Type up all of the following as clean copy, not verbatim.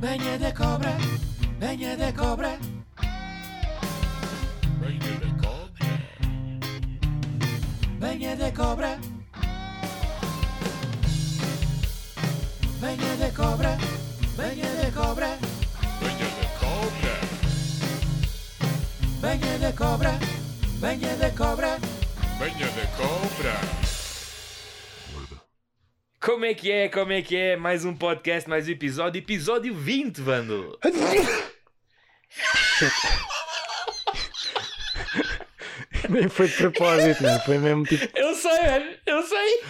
Banha da cobra, banha da cobra. Banha da cobra, banha da cobra, banha da cobra, banha da cobra, banha da cobra, banha da cobra, banha da cobra, banha da cobra. Como é que é? Como é que é? Mais um podcast, mais um episódio. Episódio 20, Vando. Nem foi de propósito, não. Foi mesmo tipo... Eu sei, mano. Eu sei.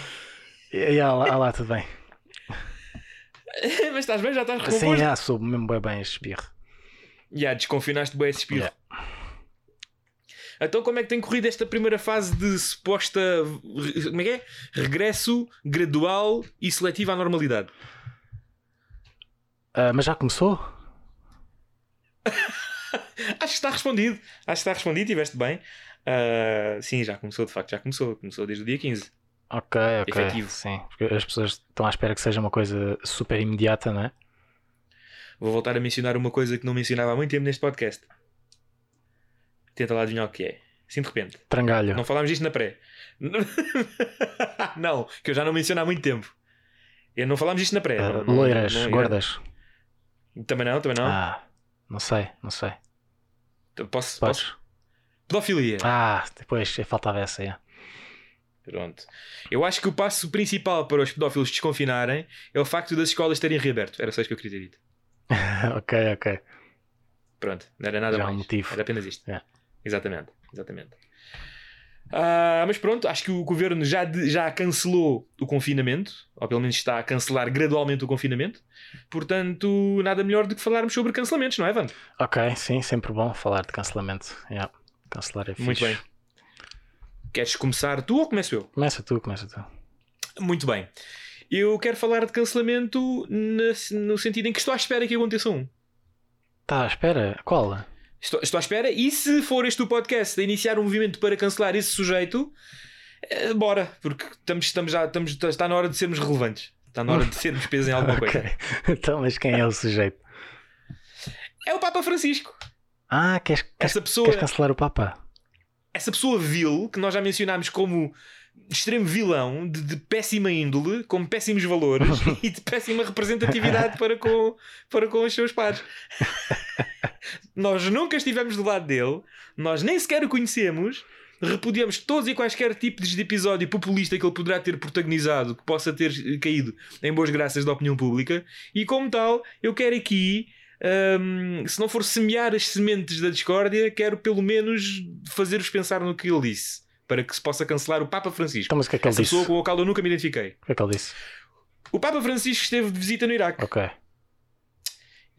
E lá, tudo bem. Mas estás bem? Já estás com o corpo? Sim, soube mesmo bem este espirro. Já, desconfinaste bem esse espirro. Yeah. Então, como é que tem corrido esta primeira fase de suposta, como é que é? Regresso gradual e seletivo à normalidade? Mas já começou? Acho que está respondido. Tiveste bem. Sim, já começou, de facto, Começou desde o dia 15. Ok. Efetivo. Sim, porque as pessoas estão à espera que seja uma coisa super imediata, não é? Vou voltar a mencionar uma coisa que não mencionava há muito tempo neste podcast. Tenta lá adivinhar o que é. Assim de repente. Trangalho. Não falámos disto na pré. Não, que eu já não menciono há muito tempo. Não falámos disto na pré. Loiras, não, gordas. Também não. Não sei. Posso? Pedofilia. Depois faltava essa, é. Pronto. Eu acho que o passo principal para os pedófilos desconfinarem é o facto das escolas terem reaberto. Era só isso que eu queria ter dito. Ok. Pronto, não era nada já mais. Motivo. Era apenas isto. É. Exatamente. Mas pronto, acho que o governo já cancelou o confinamento, ou pelo menos está a cancelar gradualmente o confinamento, portanto nada melhor do que falarmos sobre cancelamentos, não é, Vando? Ok, sim, sempre bom falar de cancelamento. Yeah. Cancelar é fixe. Muito bem. Queres começar tu ou começo eu? Começa tu. Muito bem. Eu quero falar de cancelamento no sentido em que estou à espera que aconteça um. Está à espera? Qual? Estou à espera, e se for este o podcast a iniciar um movimento para cancelar esse sujeito, bora, porque está na hora de sermos relevantes, está na hora de sermos peso em alguma coisa. Então, mas quem é o sujeito? É o Papa Francisco. Queres cancelar o Papa? Essa pessoa vil, que nós já mencionámos como extremo vilão, de péssima índole, com péssimos valores e de péssima representatividade para com os seus pares. Nós nunca estivemos do lado dele, nós nem sequer o conhecemos, repudiamos todos e quaisquer tipos de episódio populista que ele poderá ter protagonizado, que possa ter caído em boas graças da opinião pública, e como tal, eu quero aqui, se não for semear as sementes da discórdia, quero pelo menos fazer-vos pensar no que ele disse, para que se possa cancelar o Papa Francisco. Mas o que é que ele disse? Pessoa com a qual eu nunca me identifiquei. O que é que ele disse? O Papa Francisco esteve de visita no Iraque. Ok.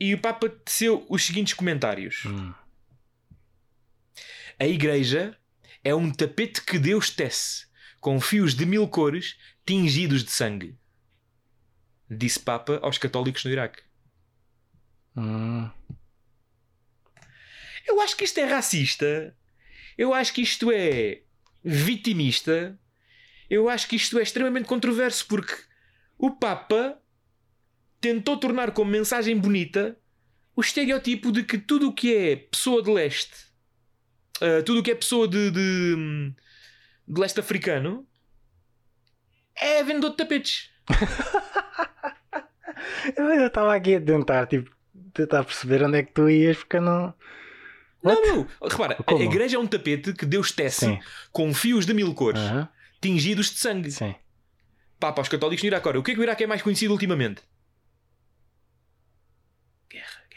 E o Papa teceu os seguintes comentários. A igreja é um tapete que Deus tece, com fios de 1000 cores tingidos de sangue, disse Papa aos católicos no Iraque. Eu acho que isto é racista. Eu acho que isto é vitimista. Eu acho que isto é extremamente controverso, porque o Papa tentou tornar como mensagem bonita o estereótipo de que tudo o que é pessoa de leste, tudo o que é pessoa de leste africano, é vendedor de tapetes. Eu estava aqui a tentar perceber onde é que tu ias, porque eu não... What? Não, repara, como? A igreja é um tapete que Deus tece, sim, com fios de 1000 cores, tingidos de sangue. Sim. Papa, os católicos no Iraque. Agora, o que é que o Iraque é mais conhecido ultimamente?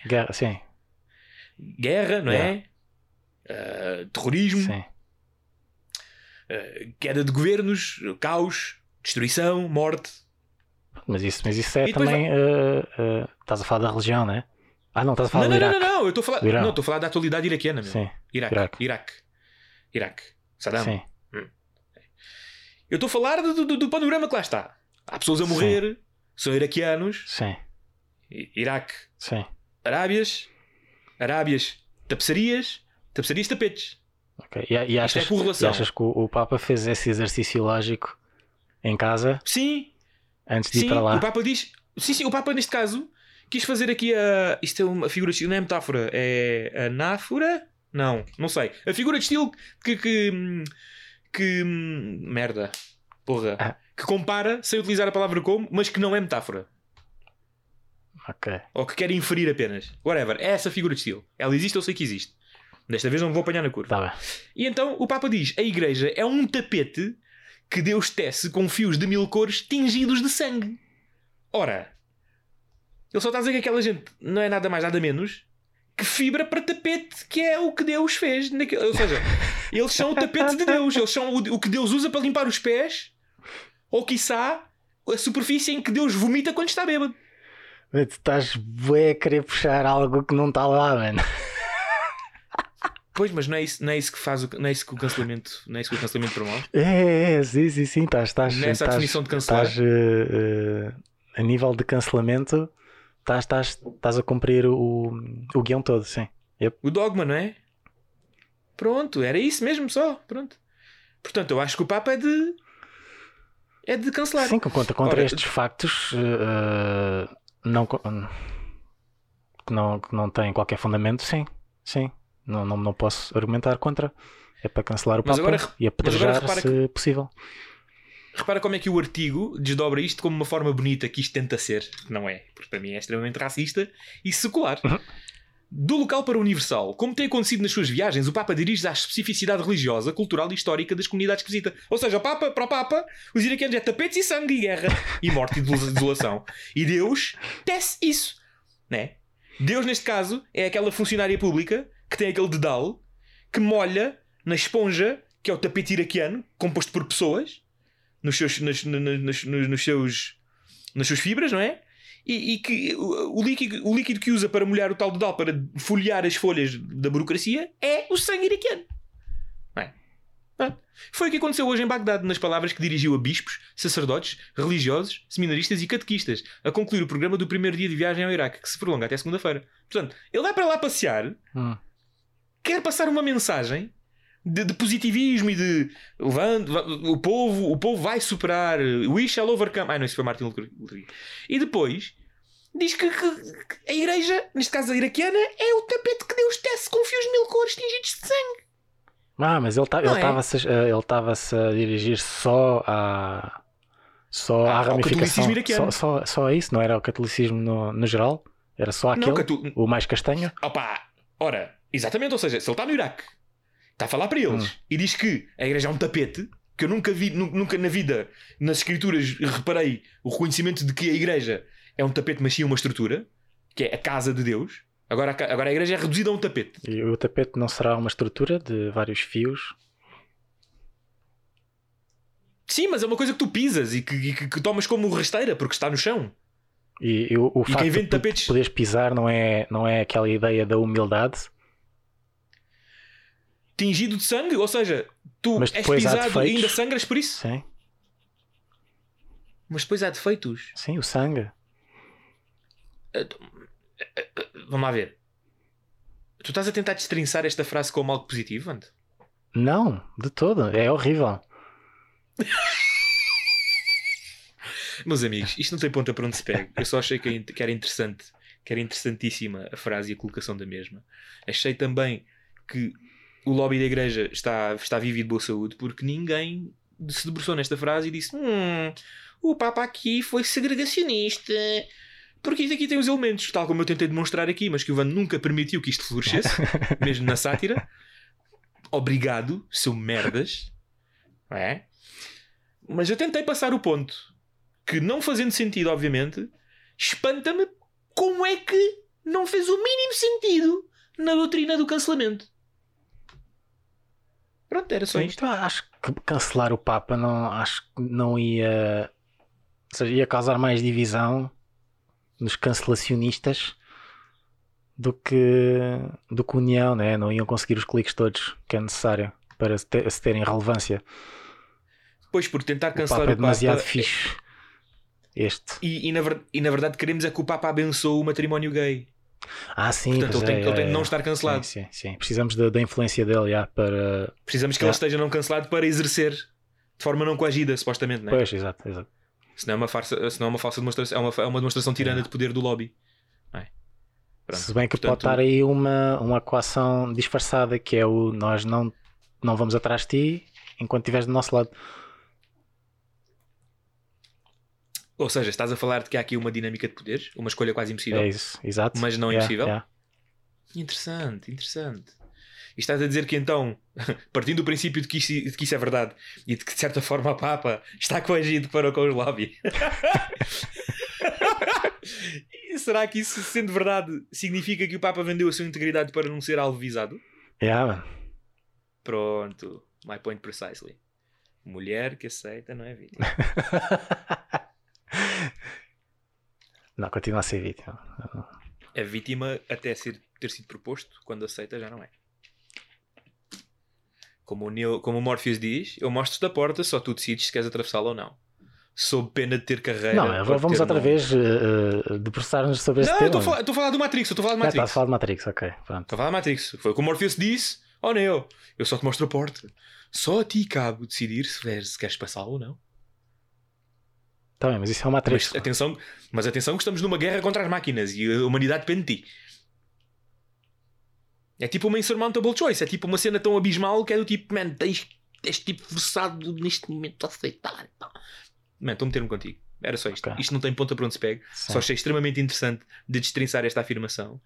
Guerra, sim. Guerra, não é? Terrorismo. Sim. Queda de governos, caos, destruição, morte. Mas isso é também... estás a falar da religião, não é? Não, estás a falar do Iraque. Não, eu estou a falar... Não, estou a falar da atualidade iraquiana, meu. Sim. Iraque. Saddam. Sim. Eu estou a falar do panorama que lá está. Há pessoas a morrer, sim, são iraquianos. Sim. Iraque. Sim. Arábias, tapeçarias, tapetes. Ok. E achas, isto é correlação. E achas que o Papa fez esse exercício lógico em casa? Sim. Antes de ir para lá? O Papa diz... Sim, o Papa neste caso... Quis fazer aqui a... Isto é uma figura de estilo, não é metáfora, é anáfora? Não, não sei. A figura de estilo que merda. Porra. Ah. Que compara, sem utilizar a palavra como, mas que não é metáfora. Ok. Ou que quer inferir apenas. Whatever. É essa figura de estilo. Ela existe, eu sei que existe. Desta vez não me vou apanhar na curva. Tá bem. E então o Papa diz, a Igreja é um tapete que Deus tece com fios de mil cores tingidos de sangue. Ora, ele só está a dizer que aquela gente não é nada mais, nada menos que fibra para tapete, que é o que Deus fez. Ou seja, eles são o tapete de Deus. Eles são o que Deus usa para limpar os pés, ou quiçá a superfície em que Deus vomita quando está bêbado. Tu estás bué a querer puxar algo que não está lá, mano. Pois, mas não é isso que o cancelamento promove? Sim, estás. Nessa definição de cancelar. Estás a nível de cancelamento, estás a cumprir o guião todo, sim. Yep. O dogma, não é? Pronto, era isso mesmo só. Pronto. Portanto, eu acho que o Papa é de cancelar. Sim, contra Ora, estes factos não têm qualquer fundamento, sim. Não posso argumentar contra. É para cancelar o Papa e apedrejar se possível. Repara como é que o artigo desdobra isto como uma forma bonita que isto tenta ser. Não é, porque para mim é extremamente racista e secular. Uhum. Do local para o universal. Como tem acontecido nas suas viagens, o Papa dirige-se à especificidade religiosa, cultural e histórica das comunidades que visita. Ou seja, para o Papa, os iraquianos é tapetes e sangue e guerra e morte e desolação. E Deus tece isso. Né? Deus, neste caso, é aquela funcionária pública que tem aquele dedal que molha na esponja, que é o tapete iraquiano, composto por pessoas, nas suas fibras, não é? E que o líquido que usa para molhar o tal dedal, para folhear as folhas da burocracia, é o sangue iraquiano. Não é? Foi o que aconteceu hoje em Bagdade, nas palavras que dirigiu a bispos, sacerdotes, religiosos, seminaristas e catequistas, a concluir o programa do primeiro dia de viagem ao Iraque, que se prolonga até segunda-feira. Portanto, ele vai para lá passear, quer passar uma mensagem de positivismo e de o povo vai superar, we shall overcome. Não, isso foi Martin Luther King. E depois diz que a Igreja, neste caso a iraquiana, é o tapete que Deus tece com fios de mil cores tingidos de sangue. Mas ele estava-se a dirigir só à ramificação, só a isso, não era o catolicismo no geral, era só aquele, o mais castanho. Ora, exatamente, ou seja, se ele está no Iraque, está a falar para eles e diz que a Igreja é um tapete, que eu nunca na vida, nas escrituras, reparei o reconhecimento de que a Igreja é um tapete, mas sim uma estrutura, que é a casa de Deus. Agora a Igreja é reduzida a um tapete. E o tapete não será uma estrutura de vários fios? Sim, mas é uma coisa que tu pisas e que tomas como rasteira, porque está no chão. E o facto de tapetes... poderes pisar não é aquela ideia da humildade? Tingido de sangue, ou seja, tu és pisado e ainda sangras por isso? Sim. Mas depois há defeitos. Sim, o sangue. Vamos lá ver. Tu estás a tentar destrinçar esta frase como algo positivo, Ante? Não, de todo. É horrível. Meus amigos, isto não tem ponta para onde se pega. Eu só achei que era interessante, que era interessantíssima a frase e a colocação da mesma. Achei também que o lobby da Igreja está vivo e de boa saúde, porque ninguém se debruçou nesta frase e disse: o Papa aqui foi segregacionista. Porque isto aqui tem os elementos, tal como eu tentei demonstrar aqui, mas que o Van nunca permitiu que isto florescesse, mesmo na sátira. Obrigado, seu merdas. Não é? Mas eu tentei passar o ponto, que não fazendo sentido, obviamente, espanta-me como é que não fez o mínimo sentido na doutrina do cancelamento. Pronto, era só isto. Então, acho que cancelar o Papa não ia... Ou seja, ia causar mais divisão nos cancelacionistas do que união, né? Não iam conseguir os cliques todos que é necessário para se terem relevância. Pois, porque tentar cancelar o Papa é demasiado fixe. Este. E na verdade queremos é que o Papa abençoe o matrimónio gay. Sim. Portanto, ele tem de não estar cancelado. Sim. Precisamos da influência dele para... Precisamos que ele esteja não cancelado para exercer de forma não coagida, supostamente, não é? Pois, exato. Se não é uma farsa, se não é uma falsa demonstração, é uma demonstração tirana de poder do lobby. Pronto. Se bem que portanto, pode estar aí uma coação disfarçada, que é o nós não vamos atrás de ti enquanto estiveres do nosso lado. Ou seja, estás a falar de que há aqui uma dinâmica de poderes, uma escolha quase impossível. É isso, exato. Mas não impossível. Yeah. Interessante, interessante. E estás a dizer que então, partindo do princípio de que isso é verdade e de que de certa forma a Papa está coagido para o Conslobby. Será que isso, sendo verdade, significa que o Papa vendeu a sua integridade para não ser alvo visado? Yeah. Pronto. My point precisely. Mulher que aceita não é vítima. Não, continua a ser vítima. É vítima até ter sido proposto. Quando aceita já não é. Como o Morpheus diz, eu mostro-te a porta, só tu decides se queres atravessá-la ou não. Sob pena de ter carreira. Não, vamos outra vez debruçar-nos sobre este tema. Não, estou a falar do Matrix. Estás a falar do Matrix, ok. Pronto. Estou a falar do Matrix. Foi o que o Morpheus disse. Oh, não, eu só te mostro a porta. Só a ti cabe decidir se queres passá-la ou não. Tá bem, mas isso é uma Matrix. Mas atenção que estamos numa guerra contra as máquinas e a humanidade depende de ti. É tipo uma insurmountable choice. É tipo uma cena tão abismal que é do tipo, man, tens este tipo forçado neste momento a aceitar. Man, estou a meter-me contigo. Era só isto. Okay. Isto não tem ponta para onde se pega. Sim. Só achei extremamente interessante de destrinçar esta afirmação.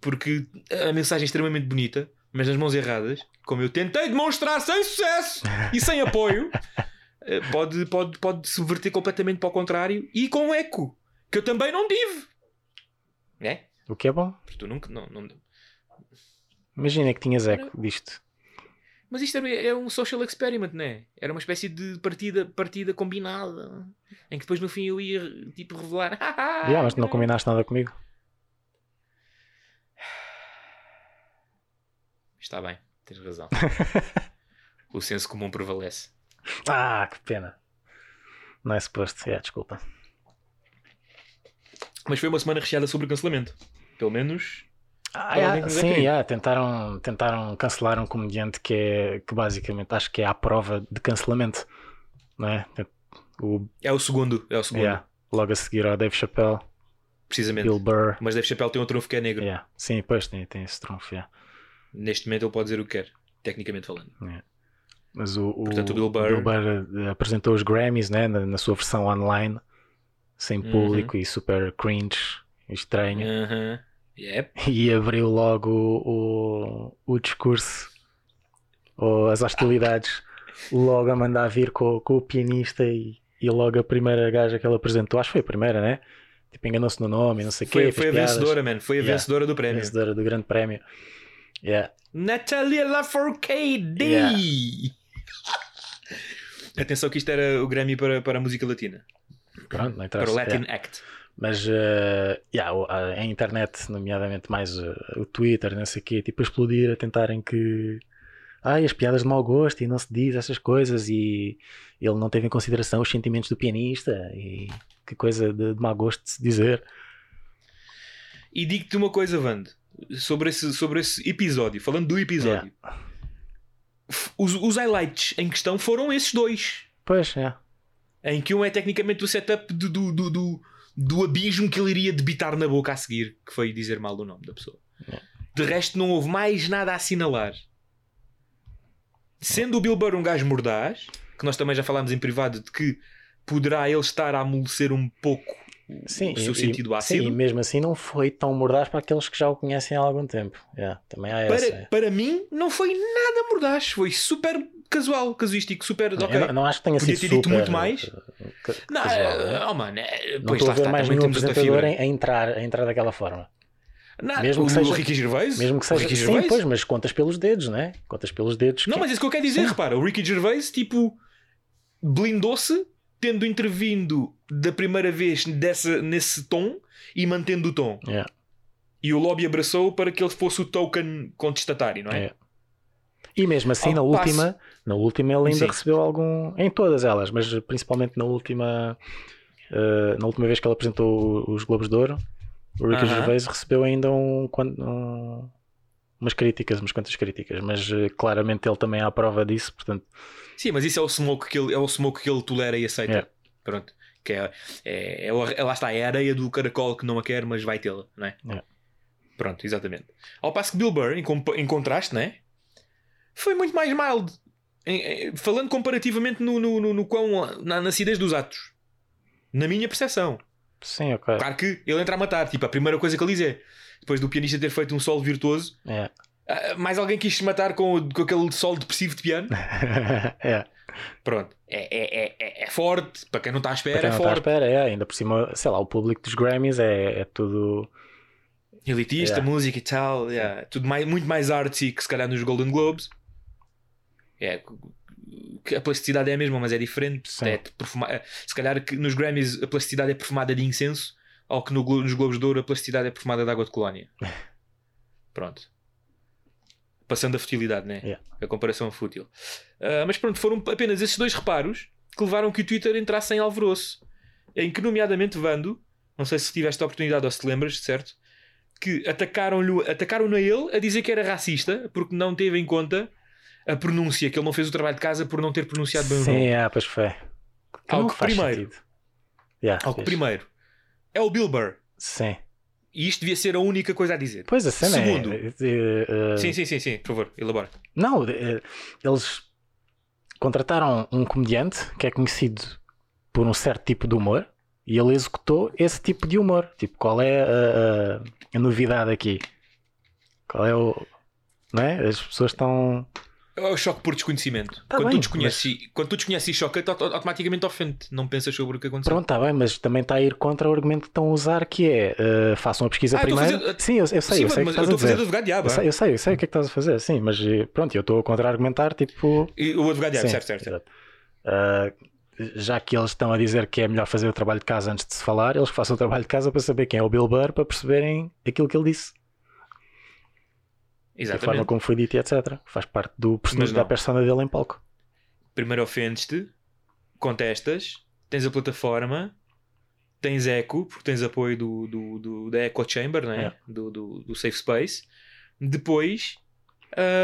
Porque a mensagem é extremamente bonita, mas nas mãos erradas, como eu tentei demonstrar sem sucesso e sem apoio, pode subverter completamente para o contrário e com um eco, que eu também não tive. Né? O que é bom. Porque tu nunca... Não... Imagina que tinhas eco disto. Mas isto é um social experiment, não é? Era uma espécie de partida combinada, em que depois no fim eu ia tipo revelar. Mas tu não combinaste nada comigo. Está bem, tens razão. O senso comum prevalece. Que pena. Não é suposto, desculpa. Mas foi uma semana recheada sobre cancelamento. Pelo menos. Tentaram cancelar um comediante que basicamente acho que é à prova de cancelamento, não é? É o segundo. Yeah, logo a seguir ao Dave Chappelle, precisamente. Bill Burr. Mas Dave Chappelle tem um trunfo que é negro. Yeah. Sim, pois tem esse trunfo. Yeah. Neste momento ele pode dizer o que quer, tecnicamente falando. Yeah. Mas portanto, o Bill Burr apresentou os Grammys, né, na sua versão online, sem público e super cringe, estranho. Yep. E abriu logo o discurso ou as hostilidades, logo a mandar vir com o pianista e logo a primeira gaja que ela apresentou, acho que foi a primeira, né? Tipo, enganou-se no nome, não sei o quê. Foi a vencedora, mano. Foi a vencedora do prémio. Vencedora do grande prémio. Yeah. Natalia Lafourcade! Yeah. Atenção que isto era o Grammy para a música latina. Pronto, não interessa. Para o Latin Act. Mas a internet, nomeadamente mais o Twitter, não sei o quê, tipo a explodir, a tentarem que as piadas de mau gosto e não se diz essas coisas e ele não teve em consideração os sentimentos do pianista e que coisa de mau gosto de se dizer. E digo-te uma coisa, Vando, sobre esse episódio, falando do episódio, os highlights em questão foram esses dois. Pois, é. Em que um é tecnicamente o setup do abismo que ele iria debitar na boca a seguir, que foi dizer mal o nome da pessoa. De resto não houve mais nada a assinalar. Sendo o Bill Burr um gajo mordaz, que nós também já falámos em privado de que poderá ele estar a amolecer um pouco o seu sentido ácido. Sim, e mesmo assim não foi tão mordaz para aqueles que já o conhecem há algum tempo. Também há essa. Para mim não foi nada mordaz, foi super... casual, casuístico, super. Okay. Não acho que tenha sido super. Podia ter dito muito mais. Não, mano. Não estou a ver mais nenhum apresentador a entrar daquela forma. Não, mesmo que seja o Ricky Gervais. Mesmo que seja o Ricky Gervais. Sim, pois, mas contas pelos dedos, né? Contas pelos dedos. Não, mas isso que eu quero dizer, repara. O Ricky Gervais, tipo, blindou-se, tendo intervindo da primeira vez nesse tom e mantendo o tom. Yeah. E o lobby abraçou para que ele fosse o token contestatário, não é? Yeah. E mesmo assim, na última ele ainda recebeu algum... Em todas elas, mas principalmente na última vez que ele apresentou os Globos de Ouro, o Ricky Gervais recebeu ainda umas quantas críticas, mas claramente ele também é à prova disso, portanto... Sim, mas isso é o smoke que ele, tolera e aceita. Yeah. Pronto. Que lá está, é a areia do caracol que não a quer, mas vai tê-la, não é? Yeah. Pronto, exatamente. Ao passo que Bill Burr, em contraste, não é? Foi muito mais mild. Falando comparativamente no quão, na acidez dos atos. Na minha percepção. Sim, ok. Claro que ele entra a matar, tipo, a primeira coisa que ele diz é, depois do pianista ter feito um solo virtuoso, yeah, mais alguém quis se matar com aquele solo depressivo de piano. Yeah. Pronto, é forte, para quem não está à espera, para quem não forte. Está à espera, é. Ainda por cima, sei lá, o público dos Grammys é tudo elitista, yeah, música e tal, yeah, tudo mais, muito mais artsy que se calhar nos Golden Globes. É, a plasticidade é a mesma, mas é diferente. É se calhar que nos Grammys a plasticidade é perfumada de incenso, ou que nos Globos de Ouro a plasticidade é perfumada de água de colónia. Pronto. Passando a futilidade, né? Yeah. A comparação fútil. Mas pronto, foram apenas esses dois reparos que levaram que o Twitter entrasse em alvoroço. Em que, nomeadamente, Vando, não sei se tiveste a oportunidade ou se te lembras, certo? Que atacaram-no a ele a dizer que era racista porque não teve em conta a pronúncia, que ele não fez o trabalho de casa por não ter pronunciado bem o nome. Sim, é, pois foi. Algo que primeiro é o Bill Burr. Sim. E isto devia ser a única coisa a dizer. Pois a cena segundo, é... Sim, por favor, elabora. Não, eles contrataram um comediante que é conhecido por um certo tipo de humor e ele executou esse tipo de humor. Tipo, qual é a novidade aqui? Qual é o... Não é? As pessoas estão... É o choque por desconhecimento. Tá quando, bem, quando tu desconheces e choca-te, automaticamente ofende. Não pensas sobre o que aconteceu. Pronto, está bem, mas também está a ir contra o argumento que estão a usar, que é façam uma pesquisa primeiro. Sim, eu sei. Mas eu estou a fazer advogado de aba. Eu sei o que é que estás a fazer, sim, mas pronto, eu estou a contra-argumentar, tipo. E o advogado de aba, certo. Já que eles estão a dizer que é melhor fazer o trabalho de casa antes de se falar, eles façam o trabalho de casa para saber quem é o Bill Burr, para perceberem aquilo que ele disse. Exatamente. Da forma como foi dito e etc. Faz parte do personagem, da persona dele em palco. Primeiro ofendes-te, contestas, tens a plataforma, tens eco, porque tens apoio da echo chamber, não é? É. Do safe space. Depois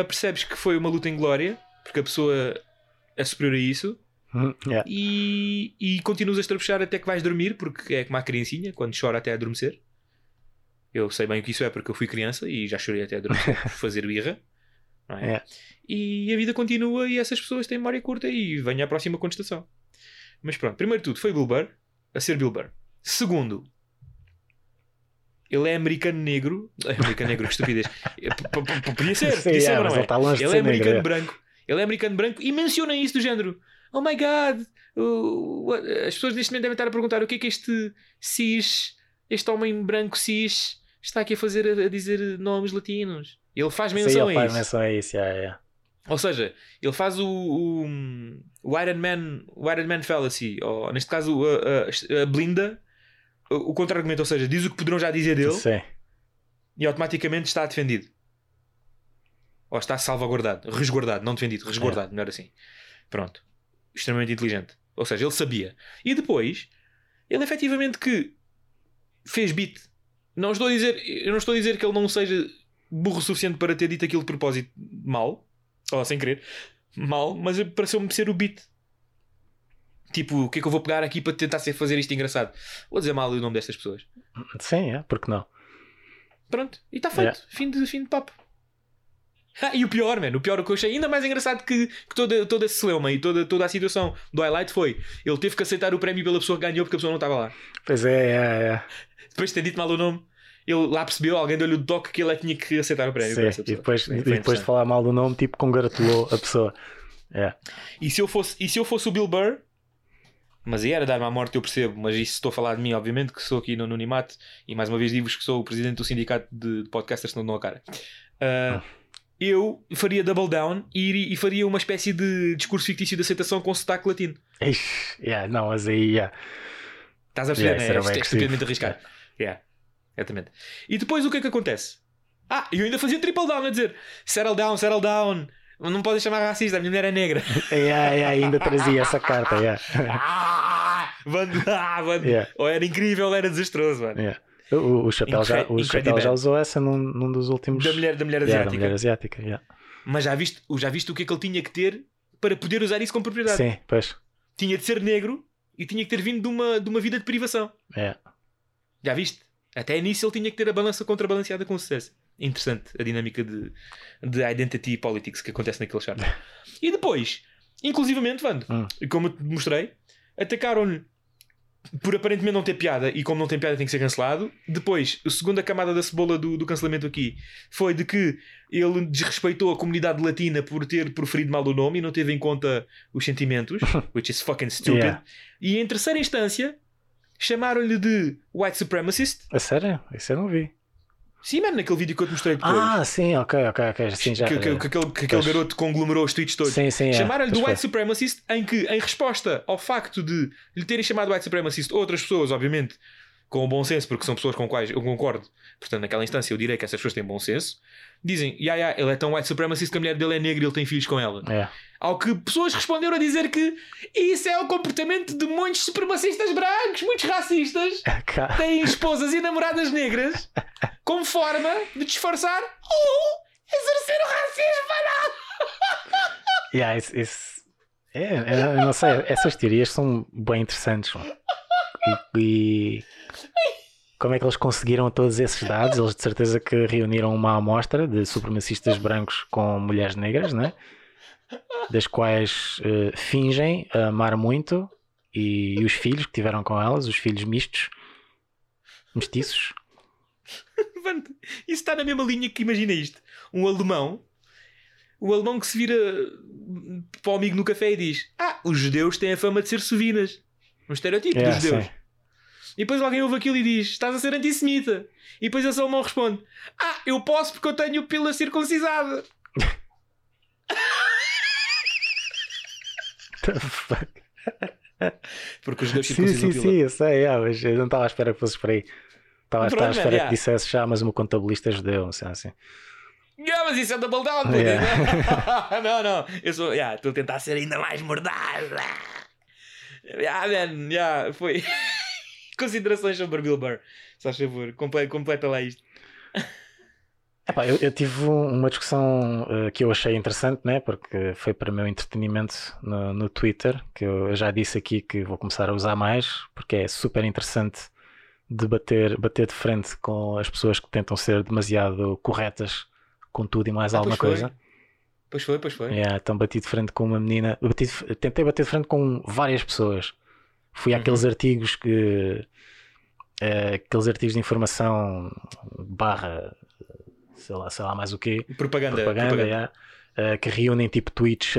percebes que foi uma luta inglória, porque a pessoa é superior a isso. Yeah. E continuas a estrabuchar até que vais dormir, porque é como a criancinha, quando chora até adormecer. Eu sei bem o que isso é porque eu fui criança e já chorei até durante por fazer birra, não é? É. E a vida continua e essas pessoas têm memória curta e venho à próxima contestação. Mas pronto, primeiro de tudo foi Bill Burr a ser Bill Burr. Segundo, ele é americano negro. Americano negro, que estupidez. Podia ser, mas não é. Ele, ele é americano negro, branco. Ele é americano branco e menciona isso do género. Oh my God! As pessoas neste momento devem estar a perguntar o que é que este homem branco cis está aqui a fazer a dizer nomes latinos. Ele faz menção a isso. Ele faz menção a isso, yeah. Ou seja, ele faz o Iron Man Fallacy, ou neste caso a Blinda, o contra-argumento, ou seja, diz o que poderão já dizer dele. Sim. E automaticamente está defendido. Ou está salvaguardado, resguardado, não defendido, resguardado, melhor assim. Pronto. Extremamente inteligente. Ou seja, ele sabia. E depois, ele efetivamente que fez beat. Eu não estou a dizer que ele não seja burro o suficiente para ter dito aquilo de propósito mal, ou sem querer mal, mas pareceu-me ser o beat. Tipo, o que é que eu vou pegar aqui para tentar fazer isto engraçado? Vou dizer mal o nome destas pessoas. Sim, é, porque não? Pronto, e está feito. É. Fim de papo. Ah, e o pior, mano, o pior que eu achei ainda mais engraçado que toda a celeuma e toda a situação do highlight foi, ele teve que aceitar o prémio pela pessoa que ganhou porque a pessoa não estava lá. Pois é. Depois de ter dito mal o nome, ele lá percebeu, alguém deu-lhe o toque que ele tinha que aceitar o prémio. Sim, para essa pessoa. E depois de falar mal do nome, tipo, congratulou a pessoa. É. E se eu fosse o Bill Burr, mas aí era dar-me à morte, eu percebo, mas isso estou a falar de mim, obviamente, que sou aqui no anonimato e mais uma vez digo-vos que sou o presidente do sindicato de podcasters, senão não a cara. Eu faria double down e faria uma espécie de discurso fictício de aceitação com sotaque latino. Ixi, yeah, não, mas aí... Yeah. Estás a perceber, yeah, é estupidamente arriscado. Yeah. Exatamente. E depois o que é que acontece? Ah, eu ainda fazia triple down a dizer settle down, não podem chamar racista, a minha mulher é negra. Ainda trazia essa carta, yeah. Bando. Yeah. Ou era incrível ou era desastroso, mano. Yeah. O chapéu já usou essa num dos últimos. Da mulher asiática. Da mulher asiática, yeah. Mas já viste o que é que ele tinha que ter para poder usar isso com propriedade? Sim, pois. Tinha de ser negro e tinha que ter vindo de uma vida de privação. É. Já viste? Até nisso ele tinha que ter a balança contrabalanceada com sucesso. Interessante a dinâmica de identity politics que acontece naquele chat. E depois, inclusivamente, Vando, como eu te mostrei, atacaram-lhe por aparentemente não ter piada, e como não tem piada tem que ser cancelado. Depois, a segunda camada da cebola do cancelamento aqui foi de que ele desrespeitou a comunidade latina por ter proferido mal o nome e não teve em conta os sentimentos, which is fucking stupid. Yeah. E em terceira instância chamaram-lhe de white supremacist. A sério? Isso eu não vi. Sim, mano, naquele vídeo que eu te mostrei depois. Ah, sim, ok. Sim, já, que aquele garoto conglomerou os tweets todos. Sim, chamaram-lhe do white supremacist, em que, em resposta ao facto de lhe terem chamado white supremacist outras pessoas, obviamente, com o bom senso, porque são pessoas com quais eu concordo, portanto, naquela instância eu direi que essas pessoas têm bom senso, dizem, ele é tão white supremacist que a mulher dele é negra e ele tem filhos com ela. É. Ao que pessoas responderam a dizer que isso é o comportamento de muitos supremacistas brancos, muitos racistas, têm esposas e namoradas negras, como forma de disfarçar exercer o racismo banal. Eu não sei, essas teorias são bem interessantes. E como é que eles conseguiram todos esses dados? Eles de certeza que reuniram uma amostra de supremacistas brancos com mulheres negras, né? Das quais fingem amar muito, e os filhos que tiveram com elas, os filhos mestiços. Isso está na mesma linha que, imagina isto, um alemão que se vira para o amigo no café e diz: os judeus têm a fama de ser sovinas, um estereotipo dos judeus. Sim. E depois alguém ouve aquilo e diz: estás a ser antissemita. E depois esse alemão responde: eu posso porque eu tenho pila circuncisada. Porque os judeus circuncisam pila. Sim, eu sei, mas eu não estava à espera que fosses por aí. Estava à espera que dissesse mas o meu contabilista é judeu, assim. Mas isso é da maldade. Não, eu estou a tentar ser ainda mais mordaz. Foi. Considerações sobre Bill Burr, se faz favor, completa lá isto. Eu tive uma discussão que eu achei interessante, né? Porque foi para o meu entretenimento no Twitter, que eu já disse aqui que vou começar a usar mais, porque é super interessante de bater de frente com as pessoas que tentam ser demasiado corretas com tudo e mais alguma coisa. Pois foi. Então bati de frente com uma menina. Tentei bater de frente com várias pessoas. Fui àqueles artigos que... aqueles artigos de informação barra... sei lá mais o quê. Propaganda. Que reúnem tipo tweets...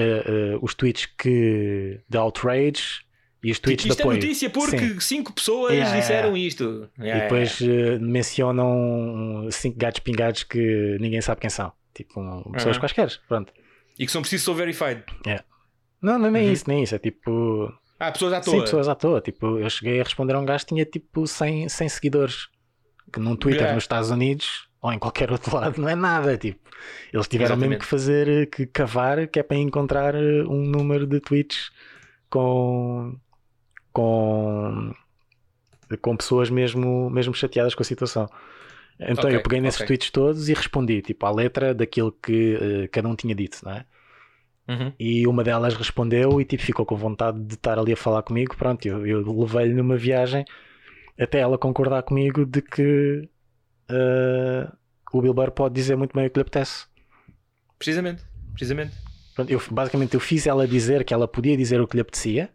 os tweets de outrage... E os tweets de apoio. Isto é notícia porque 5 pessoas disseram isto. E depois mencionam 5 gatos pingados que ninguém sabe quem são. Tipo, pessoas quaisquer. Pronto. E que são preciso ser verified. Não, nem isso. É tipo... pessoas à toa. Sim, pessoas à toa. Tipo, eu cheguei a responder a um gajo que tinha tipo 100 seguidores. Que num Twitter nos Estados Unidos ou em qualquer outro lado não é nada. Tipo, eles tiveram mesmo que fazer, que cavar, que é para encontrar um número de tweets com pessoas mesmo chateadas com a situação. Então eu peguei nesses tweets todos e respondi tipo à letra daquilo que cada um tinha dito, não é? E uma delas respondeu e tipo ficou com vontade de estar ali a falar comigo. Pronto, eu levei-lhe numa viagem até ela concordar comigo de que o Bill Burr pode dizer muito bem o que lhe apetece. Precisamente. Pronto, basicamente eu fiz ela dizer que ela podia dizer o que lhe apetecia,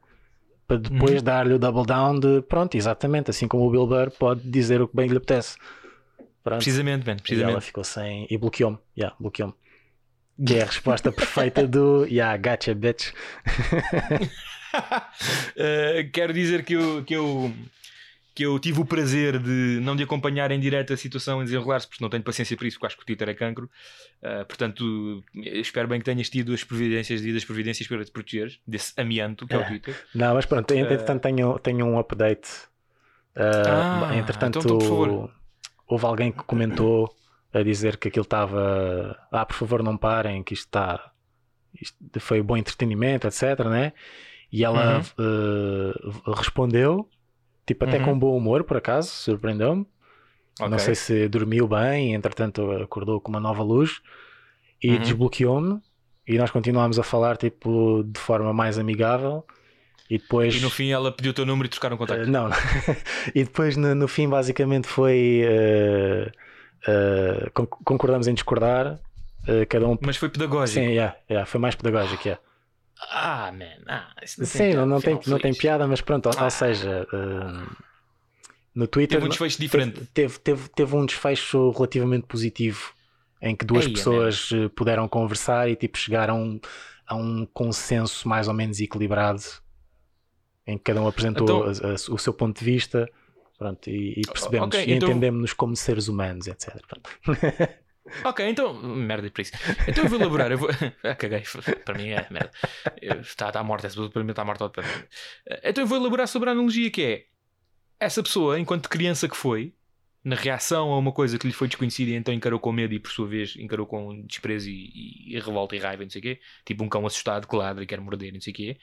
para depois dar-lhe o double down de pronto, exatamente, assim como o Bill Burr pode dizer o que bem lhe apetece. Pronto. Precisamente. E ela ficou sem e bloqueou-me. Bloqueou-me. Que é a resposta perfeita do gotcha, bitch. Quero dizer que eu tive o prazer de não de acompanhar em direto a situação em desenrolar-se, porque não tenho paciência para isso, porque acho que o Twitter é cancro. Portanto, espero bem que tenhas tido as devidas providências para te protegeres desse amianto que é o Twitter. Não, mas pronto, entretanto tenho um update. Entretanto, então, por favor. Houve alguém que comentou a dizer que aquilo estava... por favor, não parem, que isto está... Isto foi bom entretenimento, etc, né? E ela respondeu... Tipo, até com bom humor, por acaso, surpreendeu-me. Não sei se dormiu bem, entretanto acordou com uma nova luz e desbloqueou-me. E nós continuámos a falar tipo, de forma mais amigável. E depois... E no fim ela pediu o teu número e trocaram contacto? Não. E depois no fim basicamente foi... concordamos em discordar, cada um... Mas foi pedagógico? Sim, foi mais pedagógico, Ah, man, isso não tem piada, não tem piada, mas pronto, ou seja... no Twitter teve um desfecho diferente. Teve um desfecho relativamente positivo, em que duas pessoas puderam conversar e tipo chegaram a um consenso mais ou menos equilibrado, em que cada um apresentou então, o seu ponto de vista, pronto, e percebemos e então... entendemos-nos como seres humanos, etc. Ok, então, merda é para isso. Então eu vou elaborar, caguei, para mim é merda. Está morta, para mim está morta. Então eu vou elaborar sobre a analogia que é: essa pessoa, enquanto criança que foi, na reação a uma coisa que lhe foi desconhecida, então encarou com medo e, por sua vez, encarou com desprezo e revolta e raiva, não sei o quê. Tipo um cão assustado que ladra e quer morder, não sei o quê.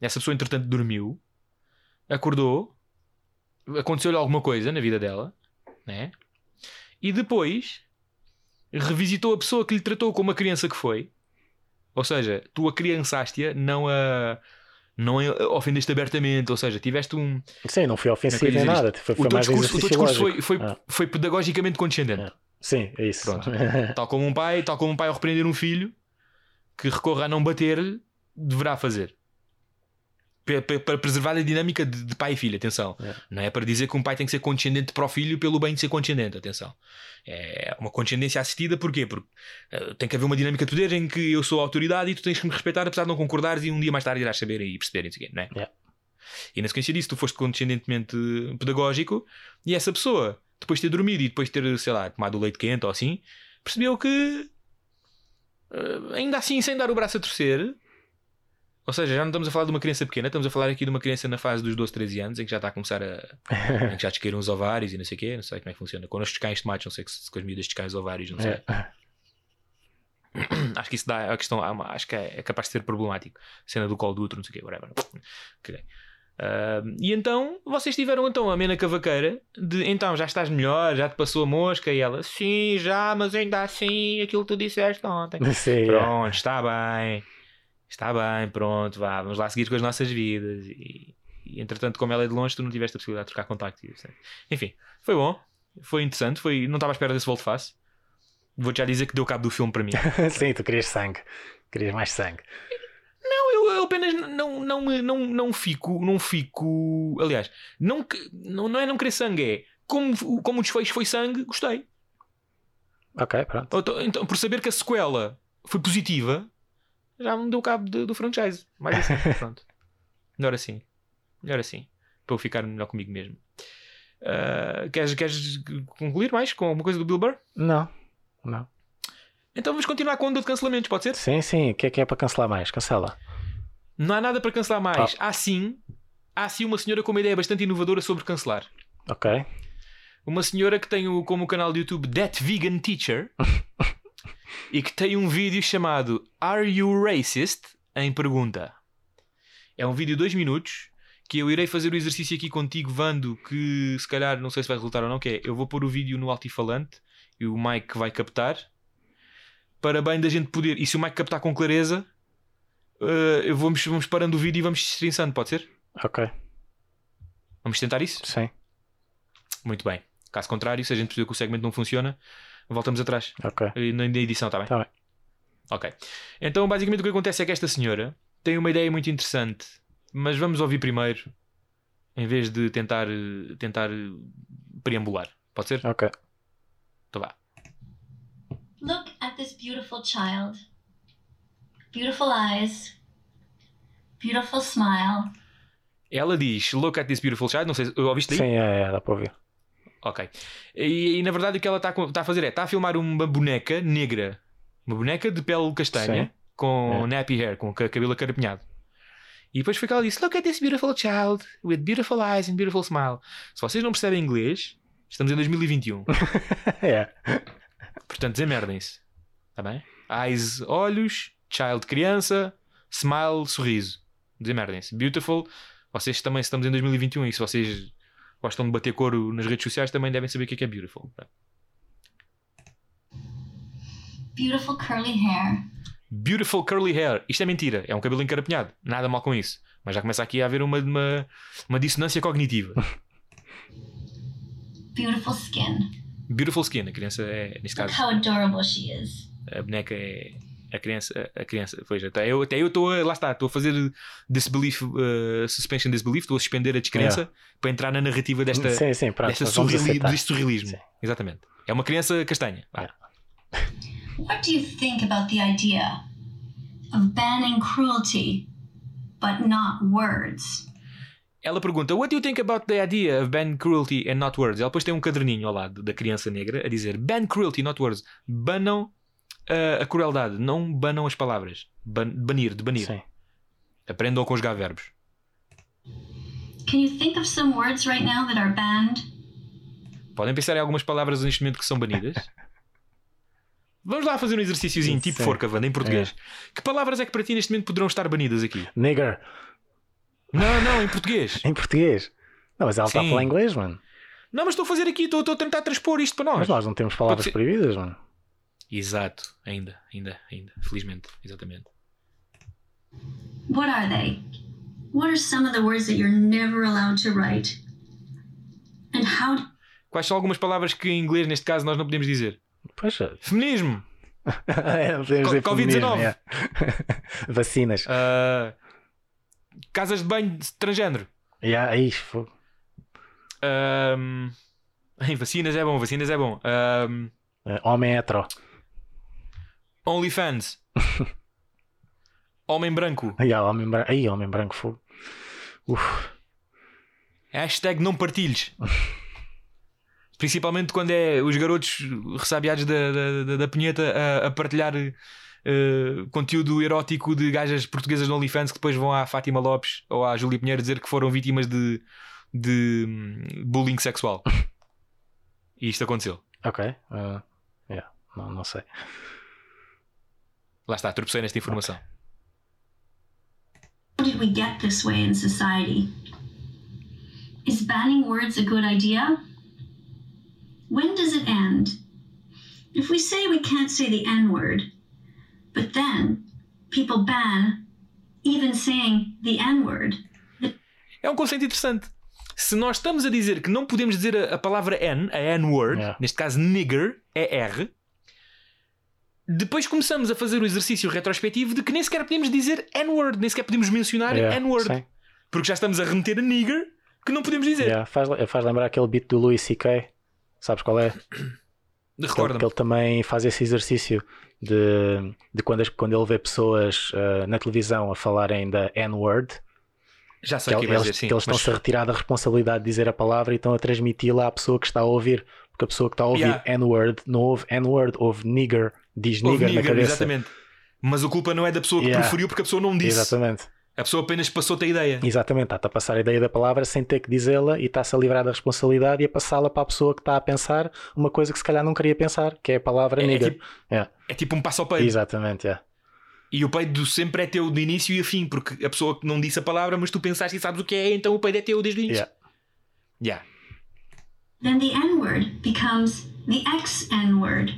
Essa pessoa, entretanto, dormiu, acordou, aconteceu-lhe alguma coisa na vida dela, né? E depois revisitou a pessoa que lhe tratou como a criança que foi. Ou seja, tu a criançaste-a, não ofendeste abertamente, ou seja, tiveste um... Sim, não foi ofensivo nem nada. Foi mais discurso, o teu discurso foi pedagogicamente condescendente. Sim, é isso. Pronto. Tal como um pai ao repreender um filho que recorra a não bater-lhe, deverá fazer. Para preservar a dinâmica de pai e filho, atenção. Não é para dizer que um pai tem que ser condescendente para o filho pelo bem de ser condescendente, atenção. É uma condescendência assistida, porquê? Porque tem que haver uma dinâmica de poder em que eu sou a autoridade e tu tens que me respeitar, apesar de não concordares, e um dia mais tarde irás saber e perceber, não é? E na sequência disso, tu foste condescendentemente pedagógico, e essa pessoa, depois de ter dormido e depois de ter, sei lá, tomado leite quente ou assim, percebeu que, ainda assim, sem dar o braço a torcer. Ou seja, já não estamos a falar de uma criança pequena, estamos a falar aqui de uma criança na fase dos 12, 13 anos, em que já está a começar em que já descaíram os ovários e não sei o quê, não sei como é que funciona. Quando os descaem tomates, não sei se com as miúdas descaem os ovários, não sei. Acho que isso dá a questão, acho que é capaz de ser problemático. Cena do colo do útero, não sei o quê, whatever. Okay. E então, vocês tiveram a mena cavaqueira de então, já estás melhor, já te passou a mosca, e ela, sim, já, mas ainda assim, aquilo que tu disseste ontem. Sim, pronto, está bem, pronto, vá, vamos lá seguir com as nossas vidas. E entretanto, como ela é de longe, tu não tiveste a possibilidade de trocar contacto. Enfim, foi bom, foi interessante, não estava à espera desse volte-face. Vou-te já dizer que deu cabo do filme para mim. Sim, tu querias mais sangue. Não, eu apenas não fico, aliás, não é não querer sangue, é como o desfecho foi sangue, gostei. Ok, pronto. Então, por saber que a sequela foi positiva, já me deu cabo do franchise. Mais assim, pronto. Melhor assim. Para eu ficar melhor comigo mesmo. Queres concluir mais com alguma coisa do Bill Burr? Não. Então vamos continuar com a onda de cancelamentos, pode ser? Sim. O que é para cancelar mais? Cancela. Não há nada para cancelar mais. Há sim uma senhora com uma ideia bastante inovadora sobre cancelar. Ok. Uma senhora que tem como canal de YouTube That Vegan Teacher... E que tem um vídeo chamado Are You Racist? Em pergunta. É um vídeo de 2 minutos que eu irei fazer o exercício aqui contigo, Vando, que se calhar não sei se vai resultar ou não, que é, eu vou pôr o vídeo no altifalante e o Mike vai captar, para bem da gente poder, e se o Mike captar com clareza, vamos parando o vídeo e vamos destrinçando, pode ser? Ok. Vamos tentar isso? Sim. Muito bem. Caso contrário, se a gente perceber que o segmento não funciona, voltamos atrás. Okay. Na edição, está bem? Está bem. Ok. Então, basicamente, o que acontece é que esta senhora tem uma ideia muito interessante, mas vamos ouvir primeiro, em vez de tentar preambular. Pode ser? Ok. Então vá. Look at this beautiful child. Beautiful eyes. Beautiful smile. Ela diz, look at this beautiful child. Não sei, ouviste aí? Sim, dá para ouvir. Ok. E na verdade o que ela está a fazer é, está a filmar uma boneca negra, uma boneca de pele castanha. Sim. Com nappy hair, com cabelo acarapinhado. E depois foi que ela disse, look at this beautiful child with beautiful eyes and beautiful smile. Se vocês não percebem inglês, estamos em 2021. Portanto, desemmerdem-se. Está bem? Eyes, olhos. Child, criança. Smile, sorriso. Desemmerdem-se. Beautiful. Vocês também, estamos em 2021, e se vocês gostam de bater couro nas redes sociais, também devem saber o que é beautiful. Beautiful curly hair. Isto é mentira. É um cabelo encarapinhado. Nada mal com isso. Mas já começa aqui a haver uma dissonância cognitiva. Beautiful skin. Beautiful skin. A criança é, neste caso... Look how adorable she is. A boneca é... A criança, pois, até eu estou a, lá está, estou a fazer disbelief, suspension disbelief, estou a suspender a descrença para entrar na narrativa desta, desta surrealismo. Sim. Exatamente. É uma criança castanha. What do you think about the idea of banning cruelty, but not words? Ela pergunta, what do you think about the idea of ban cruelty and not words? Ela depois tem um caderninho ao lado da criança negra a dizer, ban cruelty, not words. Banam a crueldade, não banam as palavras. Banir, de banir. Sim. Aprendam a conjugar verbos. Can you think of some words right now that are banned? Podem pensar em algumas palavras neste momento que são banidas? Vamos lá fazer um exercíciozinho tipo forca, Wanda, em português. É. Que palavras é que para ti neste momento poderão estar banidas aqui? Nigger. Não, em português. Em português. Não, mas ela está a falar inglês, mano. Não, mas estou a fazer aqui, estou a tentar transpor isto para nós. Mas nós não temos palavras proibidas, mano. Exato, ainda, felizmente, exatamente. What are they? What are some of the words that you're never allowed to write? And how do... Quais são algumas palavras que em inglês, neste caso, nós não podemos dizer? Poxa. Feminismo. Covid-19. Yeah. Vacinas. Casas de banho de transgénero. Yeah, isso. Vacinas é bom. Homem hetero. OnlyFans. Homem branco. Homem branco, fogo. Hashtag não partilhes. Principalmente quando é os garotos ressabiados da punheta a partilhar conteúdo erótico de gajas portuguesas no OnlyFans que depois vão à Fátima Lopes ou à Júlia Pinheiro dizer que foram vítimas de bullying sexual. E isto aconteceu. Ok. Não sei. Lá está, tropecei nesta informação. How did we get this way in society? Is banning words a good idea? When does it end? If we say we can't say the N-word, but then people ban even saying the N-word. É um conceito interessante. Se nós estamos a dizer que não podemos dizer a palavra N, a N-word, neste caso nigger, é R, depois começamos a fazer o exercício retrospectivo de que nem sequer podemos dizer N-word, nem sequer podemos mencionar N-word. Sim. Porque já estamos a remeter a nigger que não podemos dizer. Faz lembrar aquele beat do Louis C.K. Sabes qual é? Recorda-me. Que ele também faz esse exercício de quando ele vê pessoas na televisão a falarem da N-word. Já sei que eles estão-se a retirar da responsabilidade de dizer a palavra e estão a transmiti-la à pessoa que está a ouvir. Porque a pessoa que está a ouvir N-word não ouve N-word, ouve nigger, diz nigger na cabeça. Exatamente. Mas a culpa não é da pessoa que preferiu, porque a pessoa não disse. Exatamente. A pessoa apenas passou-te a ideia. Exatamente, está-te a passar a ideia da palavra sem ter que dizê-la e está-se a livrar da responsabilidade e a passá-la para a pessoa que está a pensar uma coisa que se calhar não queria pensar, que é a palavra nigger. É tipo um passo ao peito. Exatamente, E o peido sempre é teu de início e a fim, porque a pessoa que não disse a palavra, mas tu pensaste e sabes o que é, então o peido é teu desde o início. Then the N-word becomes the X-N-word.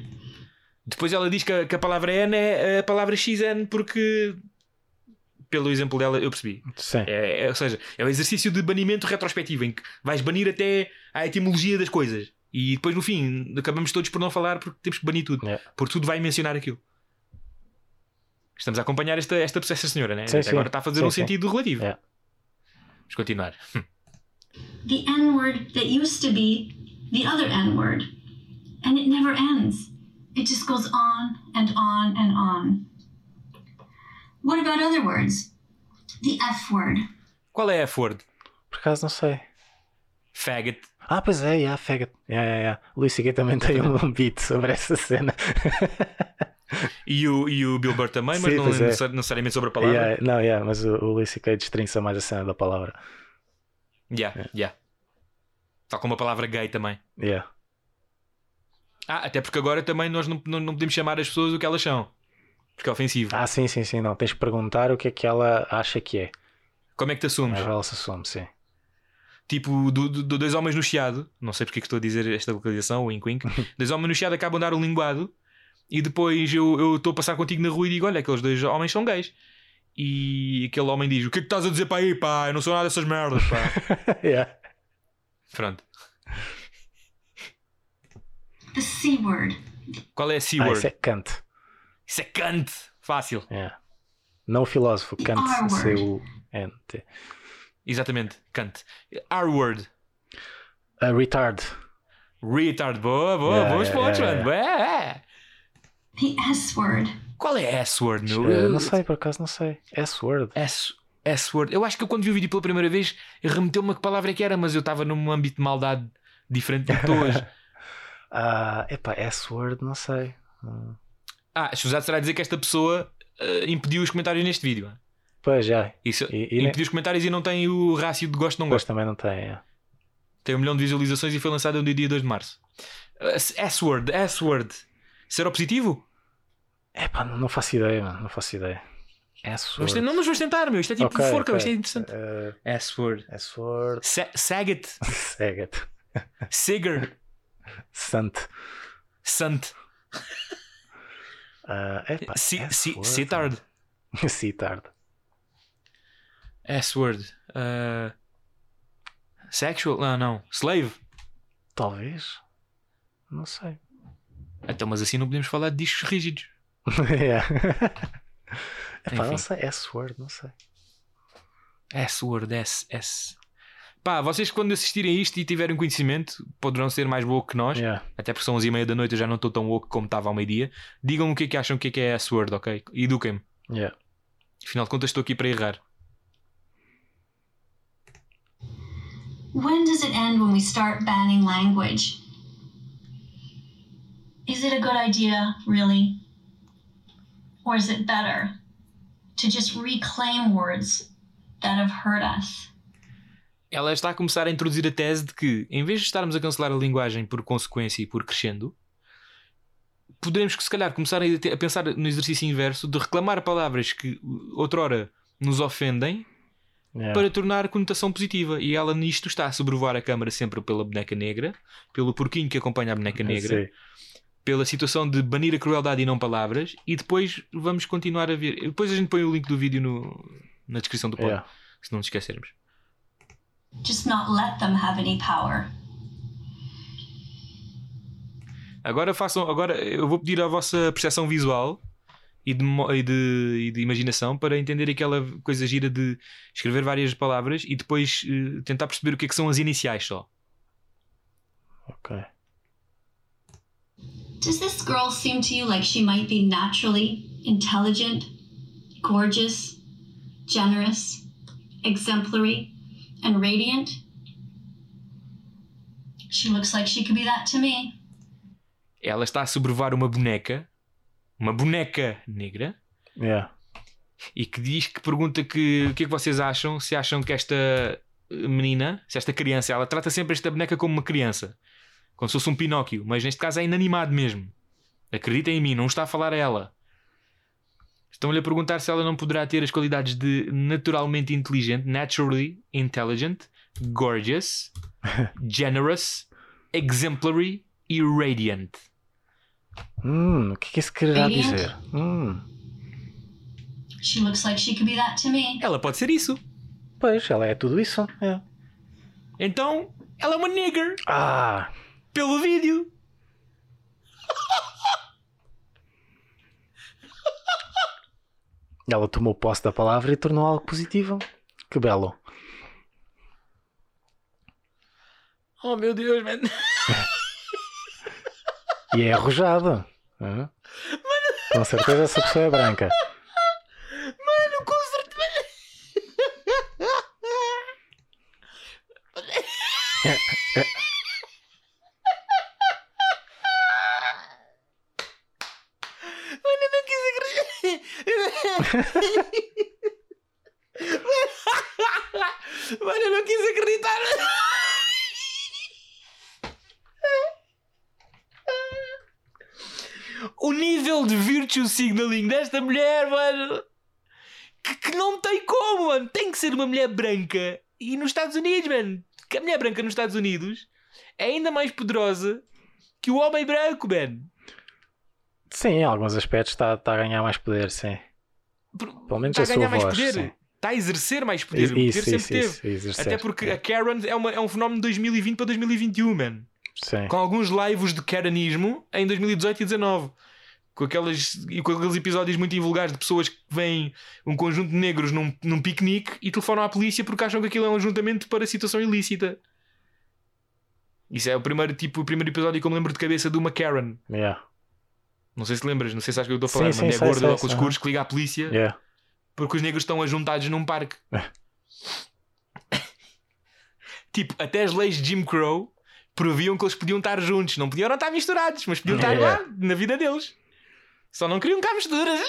Depois ela diz que a palavra N é a palavra XN, porque pelo exemplo dela eu percebi. Sim. Ou seja, é um exercício de banimento retrospectivo, em que vais banir até a etimologia das coisas. E depois no fim acabamos todos por não falar porque temos que banir tudo. Porque tudo vai mencionar aquilo. Estamos a acompanhar esta processa senhora, né? Sim. Agora está a fazer sentido relativo. Vamos continuar. The N-word that used to be the other N-word. And it never ends. It just goes on and on and on. What about other words? The F-word. Qual é a F-word? Por acaso não sei. Faggot. Ah, pois é, faggot. Louis C.K. também tem um beat sobre essa cena. E o Bill Burr também, mas não necessariamente sobre a palavra. Mas o Louis C.K. destrinça mais a cena da palavra. Tal como a palavra gay também. Até porque agora também nós não podemos chamar as pessoas o que elas são, porque é ofensivo. Sim, não, tens de perguntar o que é que ela acha que é. Como é que te assumes? Ela se assume, sim. Tipo, dois homens no Chiado, não sei porque que estou a dizer esta localização, o Inquink. Dois homens no Chiado acabam de dar um linguado. E depois eu estou a passar contigo na rua e digo: olha, aqueles dois homens são gays. E aquele homem diz: o que é que estás a dizer para aí, pá? Eu não sou nada dessas merdas, pá. Yeah. Pronto. The C-word. Qual é a C-word? Isso é Kant. Isso é Kant. Fácil. Yeah. Não filósofo. Kant. C-U-N-T. Exatamente. Kant. R-word. Retard. Retard. Boa, boa. Yeah, boas pontos, mano. The S-word. Qual é a S-word? Não sei, por acaso não sei. S-word. S-word. Eu acho que eu, quando vi o vídeo pela primeira vez, remeteu-me a que palavra que era, mas eu estava num âmbito de maldade diferente do que estou hoje. Epá, S-word, não sei. Escusado será dizer que esta pessoa impediu os comentários neste vídeo. Pois, já. Isso, impediu os comentários e não tem o rácio de gosto, não gosto. Pois, também não tem, é. Tem 1 milhão de visualizações e foi lançado no dia 2 de março. S-word, S-word. Ser positivo? Epá, não faço ideia, mano. Não faço ideia. S-word. Não, mas vamos tentar, meu. Isto é tipo okay, forca, okay. Isto é interessante. S-word. S-word. Saget. Saget. Sigurd. Sant. Sant. Citard. Citard. S-word. Sexual? Não, não. Slave? Talvez. Não sei. Então, mas assim não podemos falar de discos rígidos. Yeah. Epá, não sei. S-word, não sei. S-word, S. Pá, vocês quando assistirem isto e tiverem conhecimento, poderão ser mais woke que nós. Yeah. Até porque são 11h30 da noite, eu já não estou tão woke como estava ao meio-dia. Digam-me o que é que acham, o que é S-word, ok? Eduquem-me. Yeah. Afinal de contas, estou aqui para errar. When does it end when we start banning language? Is it a good idea, really? Or is it better to just reclaim words that have hurt us? Ela está a começar a introduzir a tese de que, em vez de estarmos a cancelar a linguagem por consequência e por crescendo, poderemos, se calhar, começar a pensar no exercício inverso de reclamar palavras que outrora nos ofendem, yeah, para tornar conotação positiva. E ela nisto está a sobrevoar a câmara sempre pela boneca negra, pelo porquinho que acompanha a boneca negra, pela situação de banir a crueldade e não palavras, e depois vamos continuar a ver. Depois a gente põe o link do vídeo na descrição do pod, yeah, se não nos esquecermos. Just not let them have any power. Agora eu vou pedir a vossa percepção visual e de imaginação para entender aquela coisa gira de escrever várias palavras e depois tentar perceber o que é que são as iniciais só. Ok. Does this girl seem to you like she might be naturally intelligent, gorgeous, generous, exemplary, and radiant? She looks like she could be that to me. Ela está a sobrevoar uma boneca negra, yeah, e que diz que pergunta que o que é que vocês acham, se acham que esta menina, se esta criança, ela trata sempre esta boneca como uma criança, como se fosse um Pinóquio, mas neste caso é inanimado mesmo. Acreditem em mim, não está a falar a ela. Estão-lhe a perguntar se ela não poderá ter as qualidades de naturalmente inteligente, naturally intelligent, gorgeous, generous, exemplary e radiant. O que é que isso quererá dizer? She looks like she could be that to me. Ela pode ser isso. Pois, ela é tudo isso. É. Então, ela é uma nigger. Pelo vídeo. Ela tomou posse da palavra e tornou algo positivo. Que belo. Oh, meu Deus, man. E é arrojado. Mano... Com certeza essa pessoa é branca. Mano, com certeza. Mano, eu não quis acreditar. O nível de virtue signaling desta mulher, mano, que não tem como, mano. Tem que ser uma mulher branca. E nos Estados Unidos, mano, que a mulher branca nos Estados Unidos é ainda mais poderosa que o homem branco, mano. Sim, em alguns aspectos está a ganhar mais poder, sim. Pelo menos está a ganhar mais poder. Sim. Está a exercer mais poder. Isso, sempre teve. Até porque a Karen é um fenómeno de 2020 para 2021, man. Sim. Com alguns lives de Karenismo em 2018 e 2019. Com aqueles episódios muito invulgares de pessoas que vêm um conjunto de negros num piquenique e telefonam à polícia porque acham que aquilo é um ajuntamento para situação ilícita. Isso é o primeiro episódio que eu me lembro de cabeça de uma Karen. Yeah. Não sei se lembras, não sei se sabes o que eu estou a falar. Uma mulher gorda de óculos escuros que liga à polícia porque os negros estão ajuntados num parque. Tipo, até as leis de Jim Crow previam que eles podiam estar juntos. Não podiam estar misturados, mas podiam estar lá na vida deles. Só não queriam cá misturas.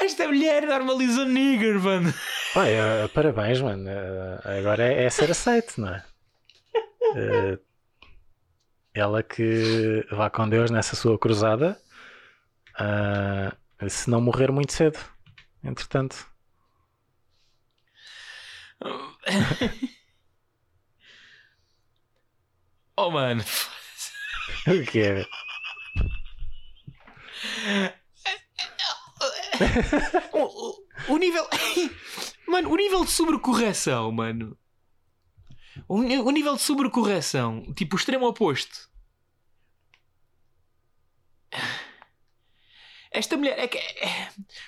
Esta mulher normalizou nigger, mano. Pai, parabéns, mano. Agora é ser aceito, não é? Ela que vá com Deus nessa sua cruzada, se não morrer muito cedo, entretanto. Oh, mano. O que é? O nível... Mano, o nível de sobrecorreção, mano. O nível de sobrecorreção. Tipo, o extremo oposto. Esta mulher...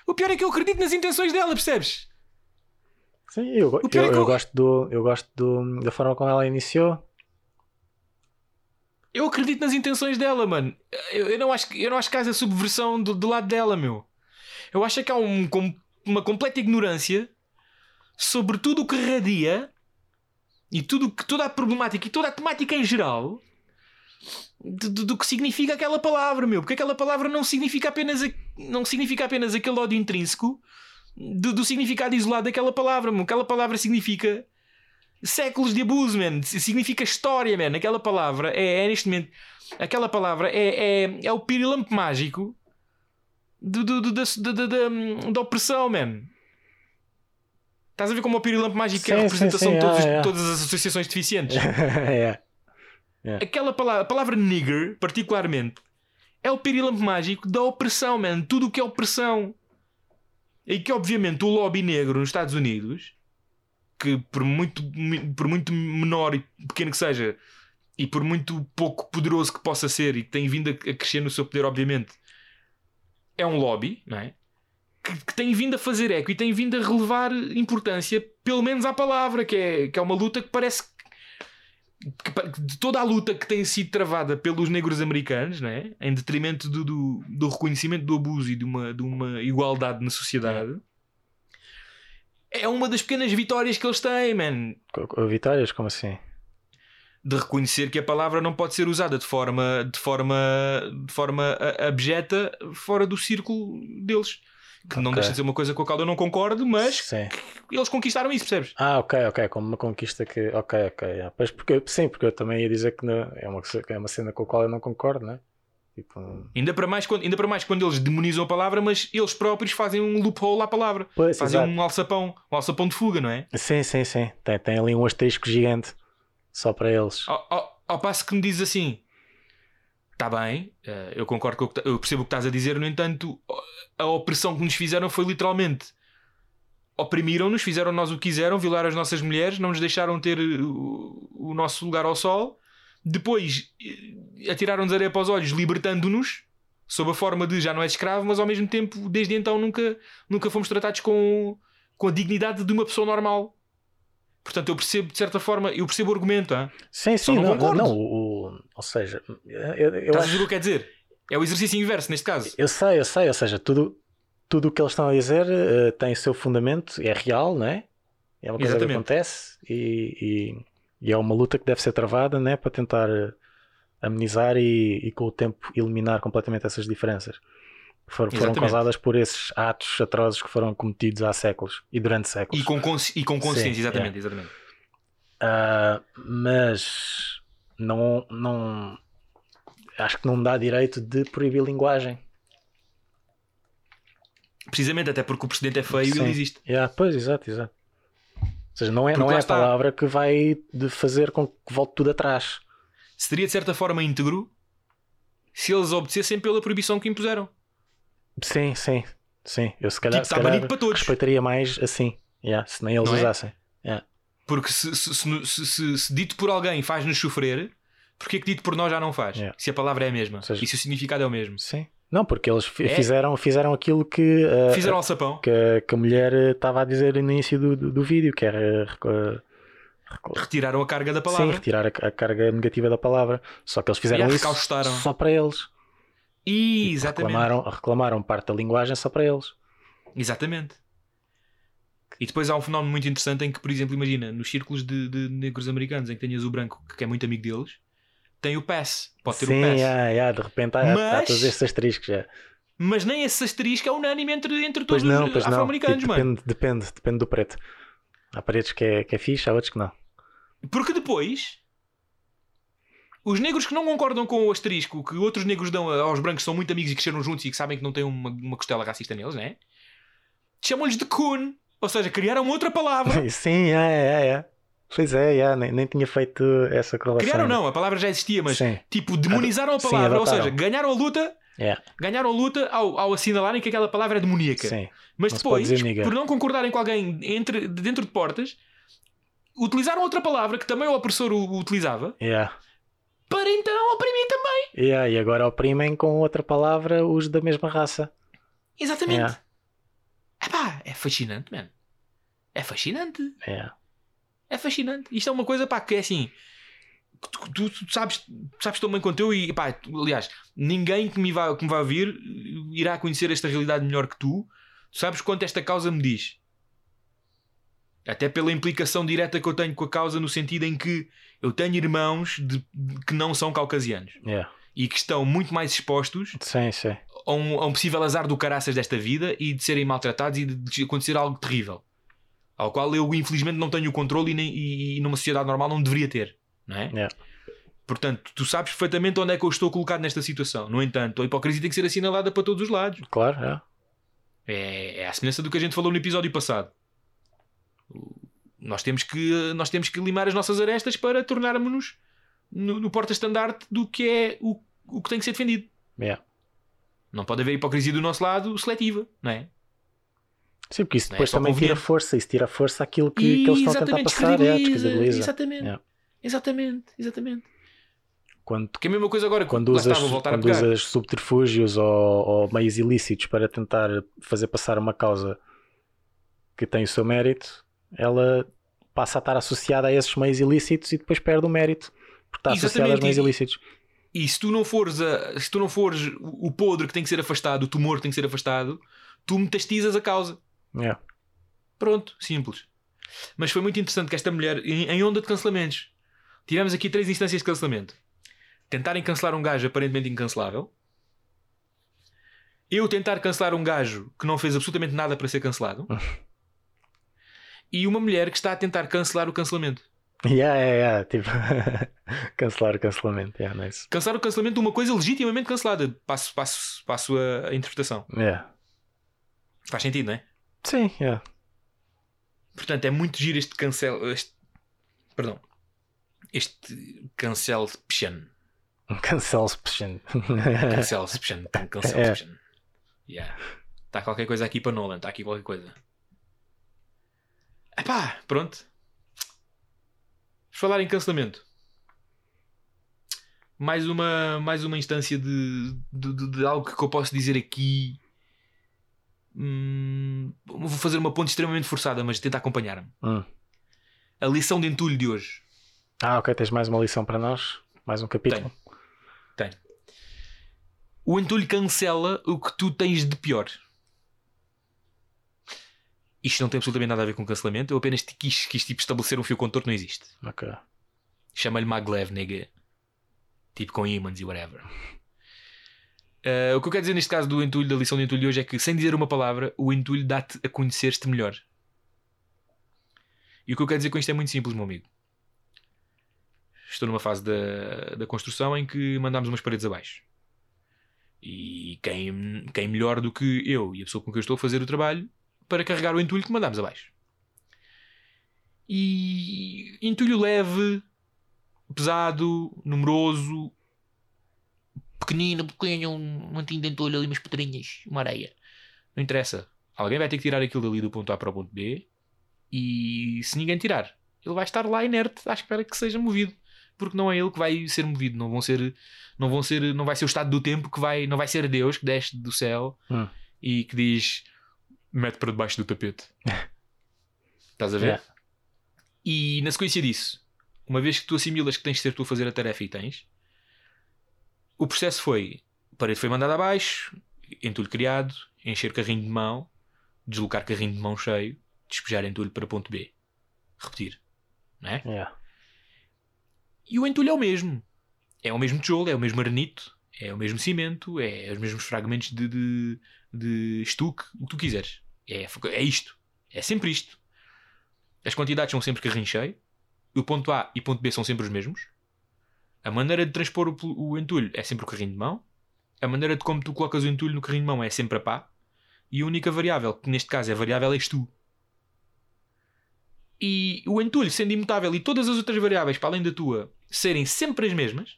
O pior é que eu acredito nas intenções dela, percebes? Sim, eu gosto da forma como ela iniciou. Eu acredito nas intenções dela, mano. Eu não acho que haja subversão do lado dela, meu. Eu acho que há uma completa ignorância sobre tudo o que radia e toda a problemática e toda a temática em geral do que significa aquela palavra, meu. Porque aquela palavra não significa apenas aquele ódio intrínseco do significado isolado daquela palavra, meu. Aquela palavra significa... séculos de abuso, man. Significa história, man. Aquela palavra é neste momento. Aquela palavra é o pirilampo mágico da opressão, man. Estás a ver como o pirilampo mágico é a representação de todas as associações deficientes? Aquela palavra, a palavra nigger, particularmente, é o pirilampo mágico da opressão, man. Tudo o que é opressão. E que, obviamente, o lobby negro nos Estados Unidos, que por muito menor e pequeno que seja e por muito pouco poderoso que possa ser e que tem vindo a crescer no seu poder, obviamente é um lobby, não é? Que tem vindo a fazer eco e tem vindo a relevar importância pelo menos à palavra, que é uma luta que parece que de toda a luta que tem sido travada pelos negros americanos, não é? Em detrimento do reconhecimento do abuso e de uma igualdade na sociedade, é uma das pequenas vitórias que eles têm, man. Vitórias? Como assim? De reconhecer que a palavra não pode ser usada de forma abjeta fora do círculo deles. Que não deixa de ser uma coisa com a qual eu não concordo, mas eles conquistaram isso, percebes? Ah, ok. Como uma conquista que... Ok. Yeah. Pois porque eu também ia dizer que não, é uma cena com a qual eu não concordo, não é? Tipo... Ainda para mais quando eles demonizam a palavra, mas eles próprios fazem um loophole à palavra. Pois, fazem um alçapão de fuga, não é? Sim. Tem ali um asterisco gigante só para eles. Ao passo que me diz assim: está bem, eu concordo com eu percebo o que estás a dizer, no entanto, a opressão que nos fizeram foi literalmente: oprimiram-nos, fizeram nós o que quiseram, violaram as nossas mulheres, não nos deixaram ter o nosso lugar ao sol. Depois atiraram-nos areia para os olhos, libertando-nos sob a forma de já não és escravo, mas ao mesmo tempo, desde então, nunca fomos tratados com a dignidade de uma pessoa normal. Portanto, eu percebo, de certa forma, o argumento. Hein? Sim, não, ou seja, estás a ver o que quer dizer? É o exercício inverso neste caso. Eu sei, ou seja, tudo o que eles estão a dizer tem o seu fundamento, é real, não é? É uma coisa que acontece e é uma luta que deve ser travada, né, para tentar amenizar e com o tempo eliminar completamente essas diferenças que foram causadas por esses atos atrozes que foram cometidos há séculos e durante séculos. E com consciência, sim, exatamente. Mas não acho que não dá direito de proibir linguagem. Precisamente, até porque o precedente é feio e ele existe. Pois, exato. Ou seja, não é a palavra que vai de fazer com que volte tudo atrás. Seria de certa forma íntegro se eles obedecessem pela proibição que impuseram. Sim, sim, sim. Eu se calhar, tipo, se calhar para todos. Respeitaria mais assim, yeah, se nem eles não usassem. É? Yeah. Porque se dito por alguém faz-nos sofrer, porque é que dito por nós já não faz? Yeah. Se a palavra é a mesma, seja, e se o significado é o mesmo. Sim. Não, porque eles fizeram aquilo que... fizeram ao sapão. Que a mulher estava a dizer no início do vídeo, que era... retiraram a carga da palavra. Sim, retirar a carga negativa da palavra. Só que eles fizeram isso só para eles. E, exatamente. Reclamaram parte da linguagem só para eles. Exatamente. E depois há um fenómeno muito interessante em que, por exemplo, imagina, nos círculos de negros americanos em que tenhas o branco, que é muito amigo deles, tem o pass. Pode ter o pass. Sim, de repente há todos esses asteriscos já. Mas nem esse asterisco é unânime entre todos os afro-americanos, mano. Depende do preto. Há paredes que é fixe, há outros que não. Porque depois os negros que não concordam com o asterisco que outros negros dão aos brancos, que são muito amigos e que cresceram juntos e que sabem que não têm uma costela racista neles, né? Chamam-lhes de coon, ou seja, criaram outra palavra. Sim, pois é, nem tinha feito essa correlação. Criaram não, a palavra já existia, mas sim, tipo, demonizaram a palavra, sim, ou seja, ganharam a luta. Yeah. Ganharam a luta ao assinalarem que aquela palavra é demoníaca. Sim, mas depois, por não concordarem com alguém dentro de portas, utilizaram outra palavra que também o opressor utilizava, para então oprimir também. E agora oprimem com outra palavra os da mesma raça. Exatamente. Epá, é fascinante, mano. É fascinante. É fascinante. Isto é uma coisa, pá, que é assim... Tu sabes tão bem quanto eu, e pá, aliás, ninguém que me vai ouvir irá conhecer esta realidade melhor que tu. Tu sabes quanto esta causa me diz, até pela implicação direta que eu tenho com a causa, no sentido em que eu tenho irmãos que não são caucasianos e que estão muito mais expostos a um possível azar do caraças desta vida e de serem maltratados e de acontecer algo terrível ao qual eu infelizmente não tenho o controle e numa sociedade normal não deveria ter. Não é? Portanto, tu sabes perfeitamente onde é que eu estou colocado nesta situação. No entanto, a hipocrisia tem que ser assinalada para todos os lados. Claro, é a semelhança do que a gente falou no episódio passado. Nós temos que limar as nossas arestas para tornarmos-nos no porta-estandarte do que é o que tem que ser defendido. Não pode haver hipocrisia do nosso lado seletiva, não é? Sim, porque isso depois também tira força àquilo que eles estão a tentar passar. Exatamente. Que é a mesma coisa agora quando usas subterfúgios ou meios ilícitos para tentar fazer passar uma causa que tem o seu mérito, ela passa a estar associada a esses meios ilícitos e depois perde o mérito porque está associada aos meios ilícitos. E se tu não fores o podre que tem que ser afastado, o tumor que tem que ser afastado, tu metastizas a causa. Pronto, simples. Mas foi muito interessante que esta mulher, em onda de cancelamentos, tivemos aqui 3 instâncias de cancelamento. Tentarem cancelar um gajo aparentemente incancelável. Eu tentar cancelar um gajo que não fez absolutamente nada para ser cancelado. E uma mulher que está a tentar cancelar o cancelamento. Tipo, cancelar o cancelamento. Nice. Cancelar o cancelamento de uma coisa legitimamente cancelada. Passo a interpretação. Faz sentido, não é? Sim, Portanto, é muito giro este cancel... Este cancelception. Cancelception. Está qualquer coisa aqui para Nolan. Está aqui qualquer coisa. Epá, pronto. Vamos falar em cancelamento. Mais uma instância de algo que eu posso dizer aqui. Vou fazer uma ponte extremamente forçada, mas tenta acompanhar-me. A lição de entulho de hoje. Ok, tens mais uma lição para nós? Mais um capítulo? Tenho. O entulho cancela o que tu tens de pior. Isto não tem absolutamente nada a ver com cancelamento. Eu apenas quis tipo, estabelecer um fio contorto. Não existe. Ok. Chama-lhe maglev, nega. Tipo com ímãs e whatever. O que eu quero dizer neste caso do entulho, da lição de entulho de hoje, é que sem dizer uma palavra, o entulho dá-te a conhecer-te melhor. E o que eu quero dizer com isto é muito simples, meu amigo. Estou numa fase da construção em que mandámos umas paredes abaixo. E quem melhor do que eu e a pessoa com quem eu estou a fazer o trabalho para carregar o entulho que mandámos abaixo. E entulho leve, pesado, numeroso, pequenina, pequena, um mantinho dentro do olho ali, umas pedrinhas, uma areia. Não interessa. Alguém vai ter que tirar aquilo dali do ponto A para o ponto B, e se ninguém tirar, ele vai estar lá inerte à espera que seja movido, porque não é ele que vai ser movido, não vai ser o estado do tempo que vai, não vai ser Deus que desce do céu e que diz mete para debaixo do tapete. Estás a ver? Yeah. E na sequência disso, uma vez que tu assimilas que tens de ser tu a fazer a tarefa, e tens, o processo foi, a parede foi mandada abaixo, entulho criado, encher carrinho de mão, deslocar carrinho de mão cheio, despejar entulho para ponto B, repetir, não é? Yeah. E o entulho é o mesmo, é o mesmo tijolo, é o mesmo arenito, é o mesmo cimento, é os mesmos fragmentos de estuque, o que tu quiseres, é isto, é sempre isto. As quantidades são sempre carrinho cheio, o ponto A e ponto B são sempre os mesmos, a maneira de transpor o entulho é sempre o carrinho de mão, a maneira de como tu colocas o entulho no carrinho de mão é sempre a pá, e a única variável, que neste caso é variável, és tu. E o entulho sendo imutável e todas as outras variáveis para além da tua serem sempre as mesmas,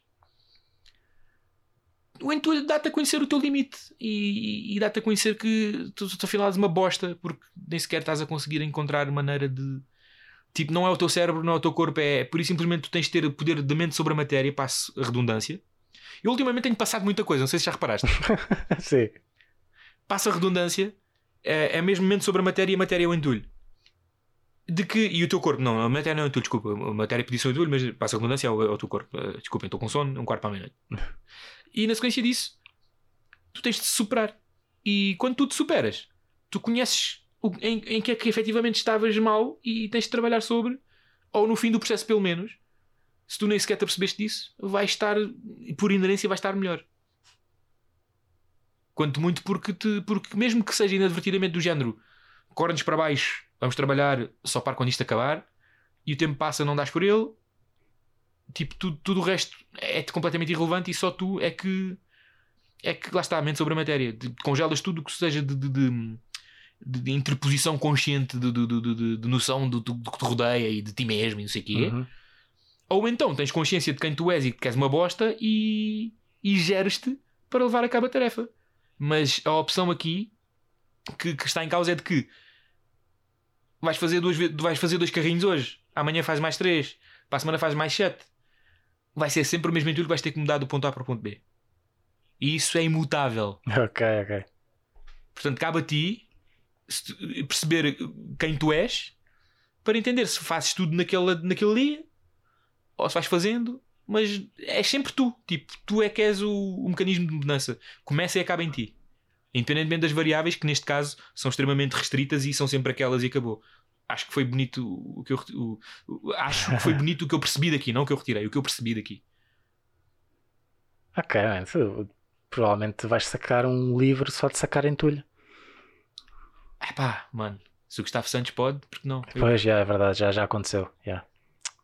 o entulho dá-te a conhecer o teu limite e dá-te a conhecer que tu afinal és uma bosta, porque nem sequer estás a conseguir encontrar maneira de... Tipo, não é o teu cérebro, não é o teu corpo, é por isso simplesmente tu tens de ter poder da mente sobre a matéria, passo a redundância. Eu ultimamente tenho passado muita coisa, não sei se já reparaste. Sim. Passa a redundância, é mesmo mente sobre a matéria é o entulho. De que, e o teu corpo, não, a matéria não é o entulho, desculpa, a matéria podia ser o entulho, mas passa a redundância ao teu corpo. Desculpem, estou com sono, 1:15 da manhã. E na sequência disso, tu tens de te superar. E quando tu te superas, tu conheces em que é que efetivamente estavas mal e tens de trabalhar sobre, ou no fim do processo pelo menos, se tu nem sequer te apercebeste disso, vai estar, por inerência, vai estar melhor. Quanto muito porque mesmo que seja inadvertidamente do género, corre-nos para baixo, vamos trabalhar, só para quando isto acabar, e o tempo passa, não dás por ele, tipo, tudo o resto é-te completamente irrelevante e só tu é que lá está a mente sobre a matéria. Congelas tudo o que seja de interposição consciente de noção do que te rodeia e de ti mesmo e não sei o quê. Uhum. Ou então tens consciência de quem tu és e que és uma bosta e geres-te para levar a cabo a tarefa. Mas a opção aqui que está em causa é de que vais fazer 2 carrinhos hoje, amanhã faz mais 3, para a semana faz mais 7. Vai ser sempre o mesmo entulho que vais ter que mudar do ponto A para o ponto B. E isso é imutável. Ok. Portanto, cabe a ti perceber quem tu és para entender se fazes tudo naquele dia ou se vais fazendo, mas é sempre tu. Tipo, tu é que és o mecanismo de mudança. Começa e acaba em ti. Independentemente das variáveis, que neste caso são extremamente restritas e são sempre aquelas e acabou. Acho que foi bonito o que eu percebi daqui, não o que eu retirei, o que eu percebi daqui. Ok, man, tu provavelmente vais sacar um livro só de sacar entulho. É pá, mano, se o Gustavo Santos pode, porque não? Pois, já, é verdade, já aconteceu. Yeah.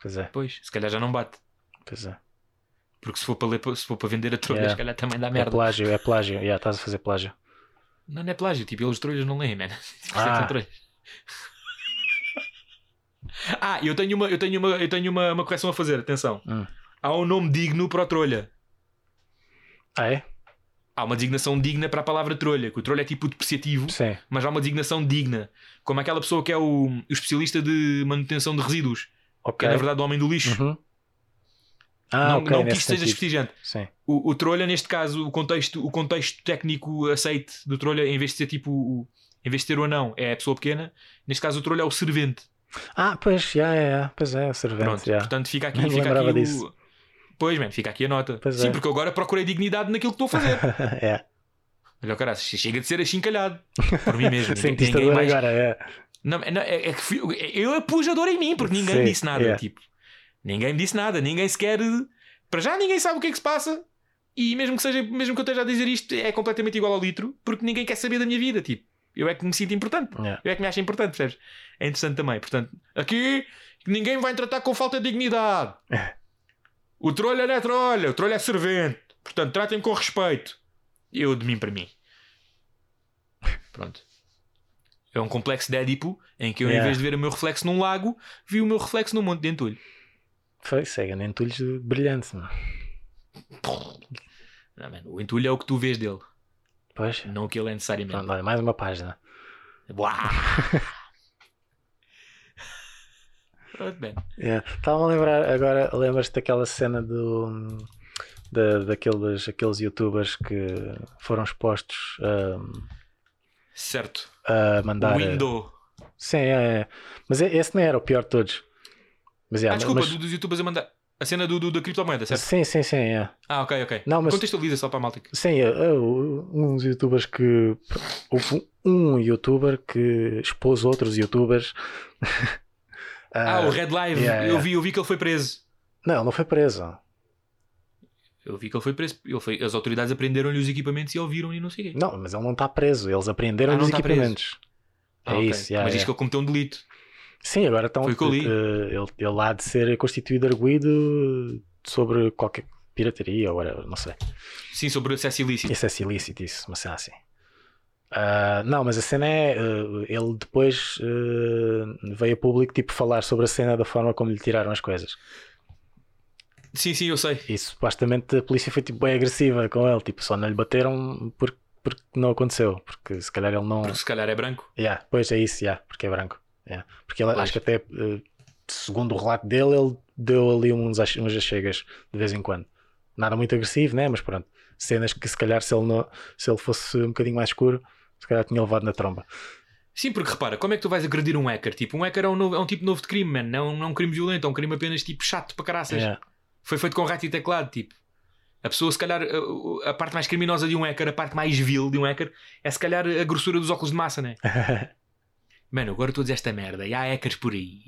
Pois é. Pois, se calhar já não bate. Pois é. Porque se for para, se for para vender a trolha, yeah, se calhar também dá merda. É plágio, yeah, estás a fazer plágio. Não é plágio, tipo, eles trolhas não leem, mano. Eu tenho uma correção a fazer, atenção. Há um nome digno para o trolha. Ah, é? Há uma designação digna para a palavra trolha, que o trolha é tipo depreciativo. Sim. Mas há uma designação digna, como aquela pessoa que é o especialista de manutenção de resíduos, okay, que é na verdade o homem do lixo. Uhum. Não, que isto seja desprestigiante. O trolha, neste caso, o contexto técnico aceite do trolha, em vez de ser tipo em vez de ter o anão, é a pessoa pequena. Neste caso o trolha é o servente. Pois é, o servente. Pronto, yeah. Portanto fica aqui disso. Pois, mano, fica aqui a nota. Pois sim, é. Porque eu agora procurei dignidade naquilo que estou a fazer. É. Olha, caralho, chega de ser achincalhado por mim mesmo. Sentiste a dor mais... agora, é. Eu pus a dor em mim, porque ninguém me disse nada. Yeah. Tipo, ninguém me disse nada, ninguém sequer... Para já ninguém sabe o que é que se passa. E mesmo que eu esteja a dizer isto, é completamente igual ao litro, porque ninguém quer saber da minha vida, tipo. Eu é que me sinto importante. Yeah. Eu é que me acho importante, percebes? É interessante também. Portanto, aqui ninguém vai tratar com falta de dignidade. O trolha não é trolha, o trolha é servente. Portanto, tratem-me com respeito. Eu de mim para mim. Pronto. É um complexo de Édipo em que eu, em vez de ver o meu reflexo num lago, vi o meu reflexo num monte de entulho. Foi, segue entulhos brilhantes, mano. Não, man, o entulho é o que tu vês dele. Pois. Não o que ele é necessariamente. Pronto, olha, mais uma página. Uau! Pronto, man. Estava-me a lembrar agora, lembras-te daquela cena do... daqueles youtubers que foram expostos certo, a mandar... Window. Sim, é. Mas esse não era o pior de todos. Mas, desculpa, mas... dos youtubers a mandar... A cena da criptomoeda, certo? Sim, sim, sim, é. Ah, ok, ok. Não, mas... Contextualiza só para a malta. Sim, uns youtubers que... Houve um youtuber que expôs outros youtubers. O RedLife, eu vi que ele foi preso. Não, ele não foi preso. Eu vi que ele foi preso. As autoridades apreenderam-lhe os equipamentos e ouviram-lhe, não sei o quê. Não, mas ele não está preso. Eles apreenderam os equipamentos. Ah, é okay. Isso, mas diz que ele cometeu um delito. Sim, agora então ele há de ser constituído arguido sobre qualquer pirataria ou não sei. Sim, sobre acesso ilícito. Acesso ilícito, isso, mas assim. Não, mas a cena é. Ele depois veio a público tipo falar sobre a cena da forma como lhe tiraram as coisas. Sim, sim, eu sei. E supostamente a polícia foi tipo bem agressiva com ele, tipo, só não lhe bateram porque não aconteceu. Porque se calhar ele não. Porque se calhar é branco. Pois é isso, porque é branco. Porque ele, acho que até segundo o relato dele, ele deu ali uns achegas de vez em quando, nada muito agressivo, né? Mas pronto, cenas que se calhar se ele fosse um bocadinho mais escuro, se calhar tinha levado na tromba. Sim, porque repara, como é que tu vais agredir um hacker? Tipo, um hacker é um tipo novo de crime, man. Não é um crime violento, é um crime apenas tipo chato para caraças. Foi feito com rato e teclado, tipo. A pessoa, se calhar, a parte mais criminosa de um hacker, a parte mais vil de um hacker é se calhar a grossura dos óculos de massa, né? Mano, agora estou a dizer esta merda e há hackers por aí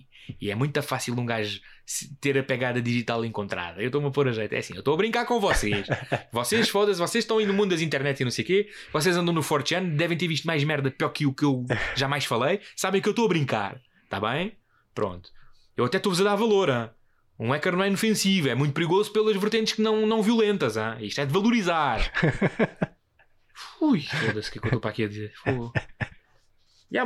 e é muito fácil um gajo ter a pegada digital encontrada. Eu estou-me a pôr a jeito, é assim, eu estou a brincar com vocês. Vocês foda-se, vocês estão aí no mundo das internet e não sei o quê, vocês andam no 4chan, devem ter visto mais merda pior que o que eu jamais falei, sabem que eu estou a brincar, está bem? Pronto, eu até estou-vos a dar valor, hein? Um hacker não é inofensivo, é muito perigoso pelas vertentes que não violentas, hein? Isto é de valorizar. Ui, foda-se, o que é que eu estou para aqui a dizer?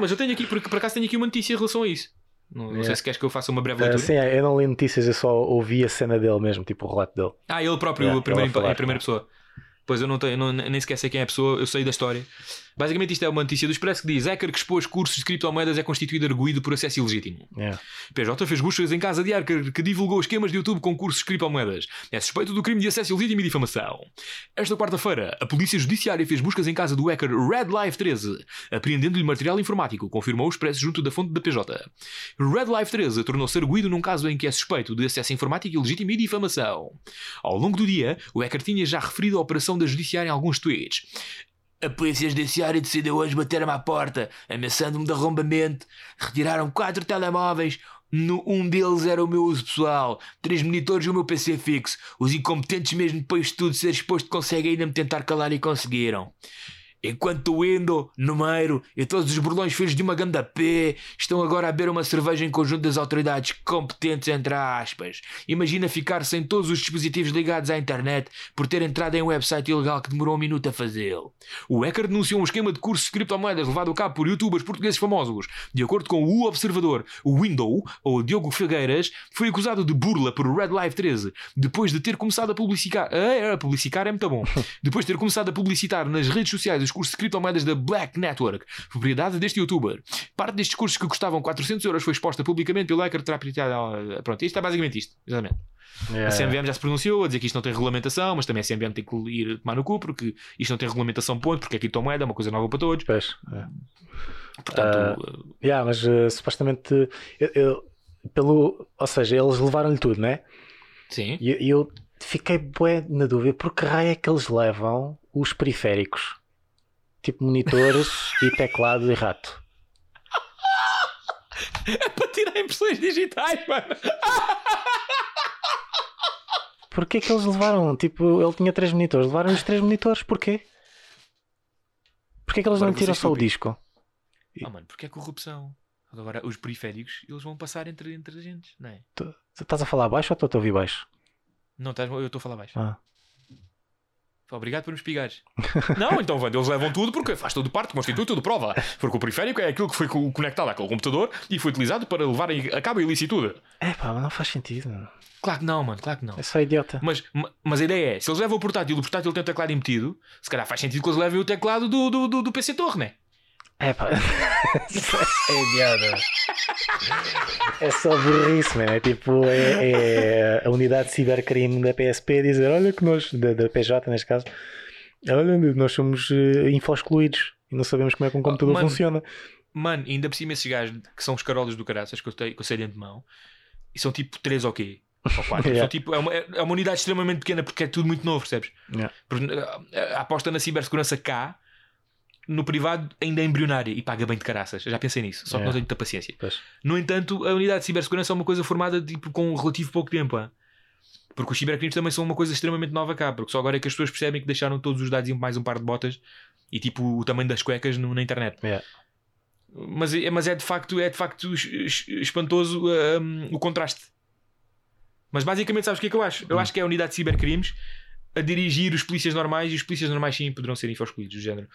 Mas eu tenho aqui, porque por acaso tenho aqui uma notícia em relação a isso. Não sei se queres que eu faça uma breve leitura. Sim, eu não li notícias, eu só ouvi a cena dele mesmo, tipo o relato dele. Ele próprio, a primeira pessoa. Pois eu não tenho, nem sequer sei quem é a pessoa, eu sei da história. Basicamente isto é uma notícia do Expresso que diz: hacker que expôs cursos de criptomoedas é constituído arguído por acesso ilegítimo. PJ fez buchas em casa de hacker que divulgou esquemas de YouTube com cursos de criptomoedas. É suspeito do crime de acesso ilegítimo e difamação. Esta quarta-feira, a Polícia Judiciária fez buscas em casa do hacker RedLife13, apreendendo-lhe material informático, confirmou o Expresso junto da fonte da PJ. RedLife13 tornou-se arguído num caso em que é suspeito de acesso informático ilegítimo e difamação. Ao longo do dia, o hacker tinha já referido a operação da Judiciária em alguns tweets. A Polícia Judiciária decidiu hoje bater-me à porta, ameaçando-me de arrombamento. Retiraram 4 telemóveis, um deles era o meu uso pessoal, 3 monitores e o meu PC fixo. Os incompetentes, mesmo depois de tudo ser exposto, conseguem ainda me tentar calar e conseguiram. Enquanto o Window, Numeiro e todos os burlões filhos de uma ganda P estão agora a beber uma cerveja em conjunto das autoridades competentes, entre aspas. Imagina ficar sem todos os dispositivos ligados à internet por ter entrado em um website ilegal que demorou um minuto a fazê-lo. O hacker denunciou um esquema de cursos de criptomoedas levado a cabo por youtubers portugueses famosos. De acordo com o Observador, o Window, ou Diogo Figueiras, foi acusado de burla por RedLife13 depois de ter começado a publicitar... publicitar é muito bom. Depois de ter começado a publicitar nas redes sociais os cursos de criptomoedas da Black Network, propriedade deste youtuber. Parte destes cursos que custavam 400€ foi exposta publicamente pelo hacker terapeuta. Pronto, isto é basicamente isto. Exatamente. A CMVM já se pronunciou a dizer que isto não tem regulamentação, mas também a CMVM tem que ir tomar no cu porque isto não tem regulamentação, ponto, porque a criptomoeda é uma coisa nova para todos. Pois. Portanto, mas supostamente ou seja, eles levaram-lhe tudo, não é? Sim. E eu fiquei bué na dúvida porque raio é que eles levam os periféricos. Tipo monitores e teclado e rato. É para tirar impressões digitais, mano. Porquê que eles levaram? Tipo, ele tinha 3 monitores. Levaram os 3 monitores, porquê? Porquê que eles agora não tiram só o disco? Mano, porque é corrupção. Agora os periféricos, eles vão passar entre a gente, não é? Tu estás a falar baixo ou estou a ouvir baixo? Não, eu estou a falar baixo. Obrigado por nos pigares. Não, então, Wanda, eles levam tudo porque faz tudo parte, constitui tudo prova. Porque o periférico é aquilo que foi conectado àquele computador e foi utilizado para levar a cabo a ilicitude. É pá, mas não faz sentido, mano. Claro que não, mano, claro que não. É só idiota. Mas a ideia é, se eles levam o portátil tem o teclado embutido, se calhar faz sentido que eles levem o teclado do PC Torre, né? É pá, é idiota. É só burrice, mano. É tipo é a unidade de cibercrime da PSP dizer: olha que nós, da PJ neste caso, olha, nós somos info-excluídos e não sabemos como é que um computador funciona. Mano, ainda por cima esses gajos que são os carolos do caraças que eu sei de mão e são tipo 3 ou quê? Ou 4. Yeah. São, tipo, é uma unidade extremamente pequena porque é tudo muito novo, percebes? Yeah. A aposta na cibersegurança cá. No privado ainda é embrionária e paga bem de caraças. Já pensei nisso, só que não tenho muita paciência. Pois. No entanto, a unidade de cibersegurança é uma coisa formada tipo, com relativo pouco tempo. Hein? Porque os cibercrimes também são uma coisa extremamente nova cá. Porque só agora é que as pessoas percebem que deixaram todos os dados em mais um par de botas e tipo o tamanho das cuecas na internet. Yeah. Mas é de facto espantoso o contraste. Mas basicamente, sabes o que é que eu acho? Eu acho que é a unidade de cibercrimes a dirigir os polícias normais, e os polícias normais sim poderão ser infoscluídos do género.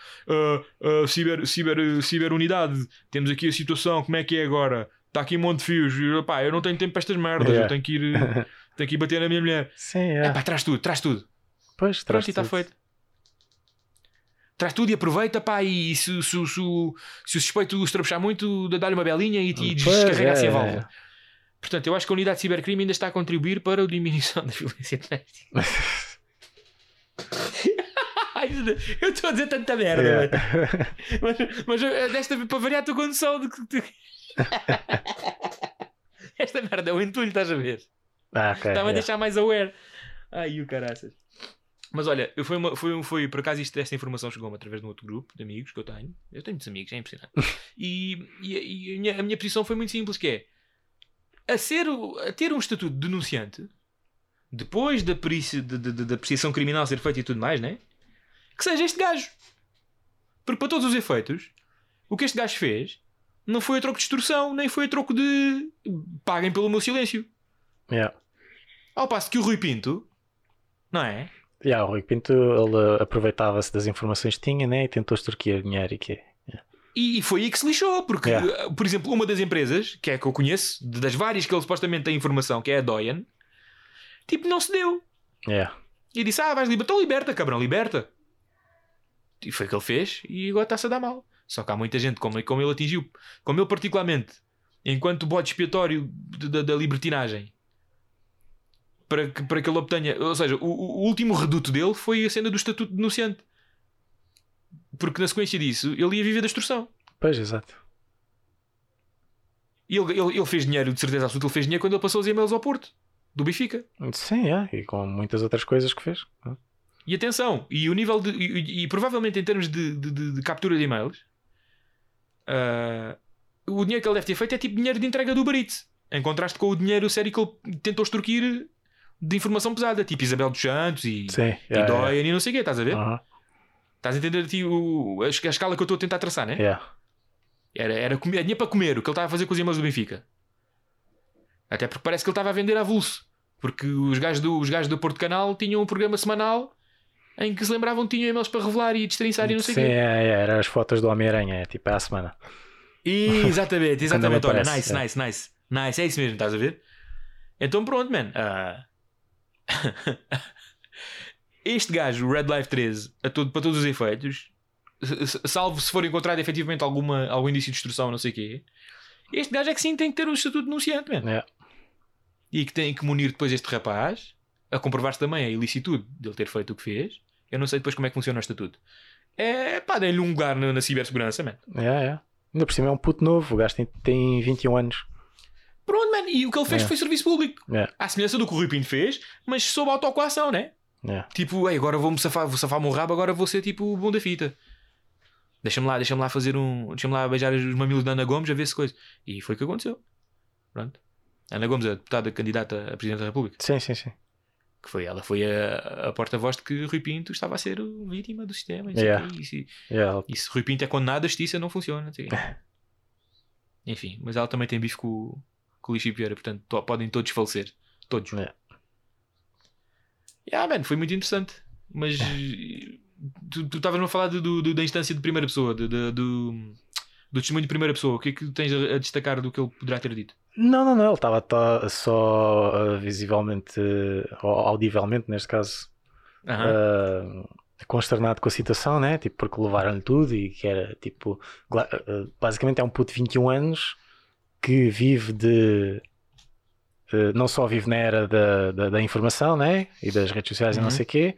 Ciberunidade, temos aqui a situação, como é que é agora? Está aqui um monte de fios, eu não tenho tempo para estas merdas, eu tenho que ir bater na minha mulher. Sim, traz tudo. Pois, traz tudo. Pronto, e está feito. Traz tudo e aproveita, e se o suspeito o estrabuchar muito, dá-lhe uma belinha e descarrega assim a válvula. Portanto, eu acho que a unidade de cibercrime ainda está a contribuir para a diminuição da violência doméstica. Eu estou a dizer tanta merda, mas desta vez para variar a tua condição de que tu... Esta merda é o entulho, estás a ver? Estava a deixar mais aware. Ai, o caraças. Mas olha, foi por acaso esta informação chegou-me através de um outro grupo de amigos que eu tenho. Eu tenho muitos amigos, é impressionante. E a minha posição foi muito simples, que é a ter um estatuto de denunciante depois da apreciação criminal ser feita e tudo mais, né? Que seja este gajo. Porque para todos os efeitos, o que este gajo fez não foi a troco de extorsão, nem foi a troco de paguem pelo meu silêncio. Yeah. Ao passo que o Rui Pinto, não é? O Rui Pinto, ele aproveitava-se das informações que tinha, né? E tentou extorquir dinheiro e foi aí que se lixou, porque por exemplo, uma das empresas, que é a que eu conheço, das várias que ele supostamente tem informação, que é a Doyen, tipo, não se deu. E disse: vais libertar, liberta, cabrão, liberta. E foi o que ele fez e agora está-se a dar mal. Só que há muita gente, como ele atingiu, como ele particularmente, enquanto bode expiatório da libertinagem, para que ele obtenha, ou seja, o último reduto dele foi a cena do estatuto de denunciante. Porque na sequência disso ele ia viver da extorsão. Pois, exato. E ele fez dinheiro, de certeza absoluta, ele fez dinheiro quando ele passou os e-mails ao Porto, do Benfica. Sim, e com muitas outras coisas que fez. E atenção, e o nível de. E provavelmente em termos de captura de e-mails, o dinheiro que ele deve ter feito é tipo dinheiro de entrega do Uber Eats, em contraste com o dinheiro sério que ele tentou extorquir de informação pesada, tipo Isabel dos Santos e Doyen e não sei o quê, estás a ver? Uh-huh. Estás a entender tipo, a escala que eu estou a tentar traçar, né? Era dinheiro para comer, o que ele estava a fazer com os e-mails do Benfica. Até porque parece que ele estava a vender a avulso, porque os gajos do Porto Canal tinham um programa semanal em que se lembravam que tinham e-mails para revelar e destrinçar e não sei o quê. Eram as fotos do Homem-Aranha, tipo à semana. Exatamente. Olha, aparece, nice, é isso mesmo, estás a ver? Então pronto, man. Este gajo, o RedLife13, para todos os efeitos, salvo se for encontrado efetivamente algum indício de instrução, não sei o quê, este gajo é que sim tem que ter o estatuto de denunciante, man. E que tem que munir depois este rapaz a comprovar-se também a ilicitude dele ter feito o que fez. Eu não sei depois como é que funciona o estatuto. Dê-lhe um lugar na cibersegurança, man. Ainda por cima é um puto novo, o gajo tem 21 anos. Pronto, man, e o que ele fez foi serviço público. À semelhança do que o Rui Pinto fez, mas sob autocoação, né? Tipo, agora vou safar-me o rabo, agora vou ser tipo o bom da fita. Deixa-me lá fazer um. Deixa-me lá beijar os mamilos da Ana Gomes a ver se coisa. E foi o que aconteceu. Pronto. Ana Gomes, a deputada candidata a Presidente da República. Sim. Que foi ela, foi a porta-voz de que Rui Pinto estava a ser vítima do sistema. E se Rui Pinto é condenado, a justiça não funciona. Assim. Enfim, mas ela também tem bife com o Luís C.K., portanto podem todos falecer. Todos. Man, foi muito interessante. Mas tu estavas-me a falar da instância de primeira pessoa, do testemunho de primeira pessoa. O que é que tens a destacar do que ele poderá ter dito? Não, ele estava só visivelmente, ou audivelmente neste caso, consternado com a situação, né? Tipo, porque levaram-lhe tudo e que era tipo, basicamente é um puto de 21 anos que vive de, não só vive na era da informação, né? E das redes sociais e não sei o quê.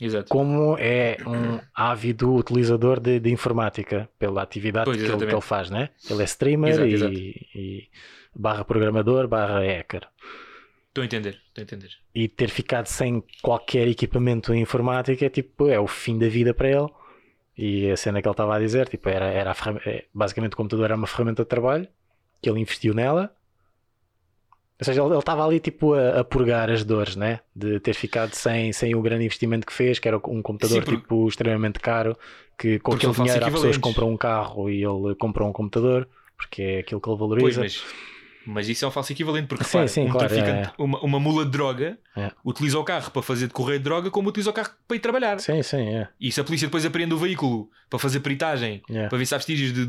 Exato. Como é um ávido utilizador de informática pela atividade que ele faz, né? Ele é streamer, exato. E barra programador, barra hacker. Estou a entender. E ter ficado sem qualquer equipamento em informática é tipo, é o fim da vida para ele. E a cena que ele estava a dizer, tipo, era basicamente o computador era uma ferramenta de trabalho que ele investiu nela. Ou seja, ele estava ali tipo a purgar as dores, né? De ter ficado sem o grande investimento que fez, que era um computador tipo extremamente caro, que com aquele dinheiro há pessoas que compram um carro e ele comprou um computador, porque é aquilo que ele valoriza. Pois, mas isso é um falso equivalente, porque uma mula de droga utiliza o carro para fazer de correio de droga, como utiliza o carro para ir trabalhar. E se a polícia depois apreende o veículo para fazer peritagem, para ver se há vestígios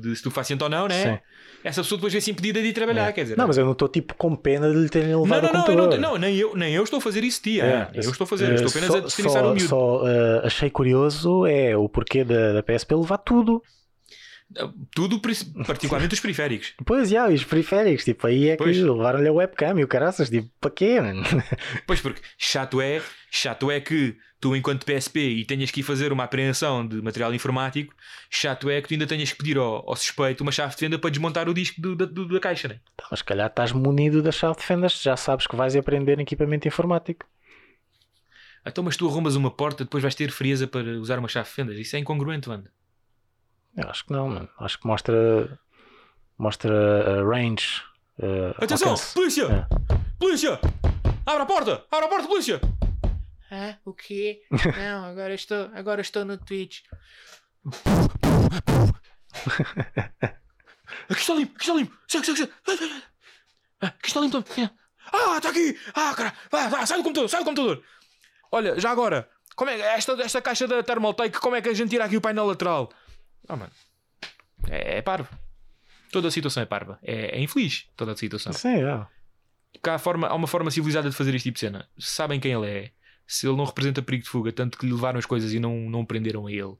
de estupefaciente ou não, né? Essa pessoa depois vê-se impedida de ir trabalhar. Quer dizer, não, mas eu não estou tipo com pena de lhe terem levado o computador. Não, nem eu estou a fazer isso, tia. Eu estou a fazer, eu estou apenas a dispensar o miúdo. Achei curioso o porquê da PSP levar tudo. Tudo, particularmente os periféricos. Pois, os periféricos, tipo, aí é que levaram-lhe a webcam e o caraças, tipo, para quê, mano? Pois, porque chato é que tu, enquanto PSP, e tenhas que ir fazer uma apreensão de material informático, chato é que tu ainda tenhas que pedir ao suspeito uma chave de fenda para desmontar o disco da caixa, né? Então, mas se calhar estás munido da chave de fendas, já sabes que vais aprender equipamento informático. Então, mas tu arrumas uma porta, depois vais ter frieza para usar uma chave de fendas. Isso é incongruente, mano. Eu acho que não, mano. Acho que mostra range. Atenção! Alcance. Polícia! Polícia! Abra a porta! Abra a porta, polícia! Ah, o quê? Não, agora estou no Twitch. Aqui está limpo! Aqui está limpo! Segue! Aqui está limpo! Ah, está aqui! Ah, cara! Vai, sai do computador! Sai do computador! Olha, já agora! Como é esta caixa da Thermaltake, como é que a gente tira aqui o painel lateral? Oh, mano. É parvo. Toda a situação é parva. É infeliz toda a situação. Sim, porque há uma forma civilizada de fazer este tipo de cena. Sabem quem ele é. Se ele não representa perigo de fuga, tanto que lhe levaram as coisas e não prenderam a ele.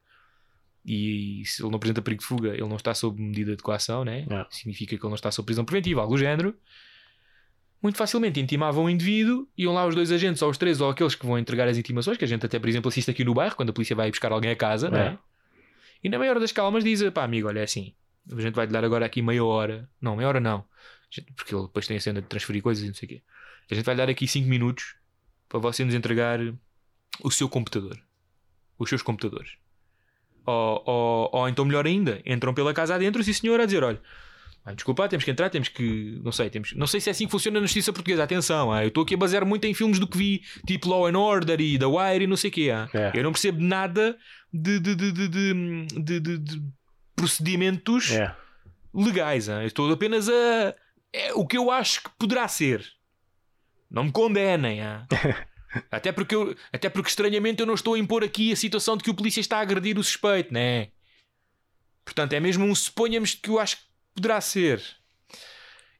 E se ele não representa perigo de fuga, ele não está sob medida de coação, né? Significa que ele não está sob prisão preventiva, algo do género. Muito facilmente intimavam o indivíduo, iam lá os dois agentes, ou os três, ou aqueles que vão entregar as intimações, que a gente até, por exemplo, assiste aqui no bairro, quando a polícia vai buscar alguém a casa, né? E na maior das calmas diz, pá amigo, olha, é assim, a gente vai-te dar agora aqui meia hora não, porque ele depois tem a cena de transferir coisas e não sei o quê, a gente vai dar aqui 5 minutos para você nos entregar o seu computador, os seus computadores, ou então melhor ainda, entram pela casa adentro, sim senhor, a dizer, olha, desculpa, temos que entrar, não sei se é assim que funciona na justiça portuguesa, atenção, eu estou aqui a basear muito em filmes do que vi, tipo Law and Order e The Wire e não sei o quê, eu não percebo nada de procedimentos legais, eu estou apenas a o que eu acho que poderá ser, não me condenem, até porque estranhamente eu não estou a impor aqui a situação de que o polícia está a agredir o suspeito, né? Portanto é mesmo um suponhamos que eu acho que poderá ser.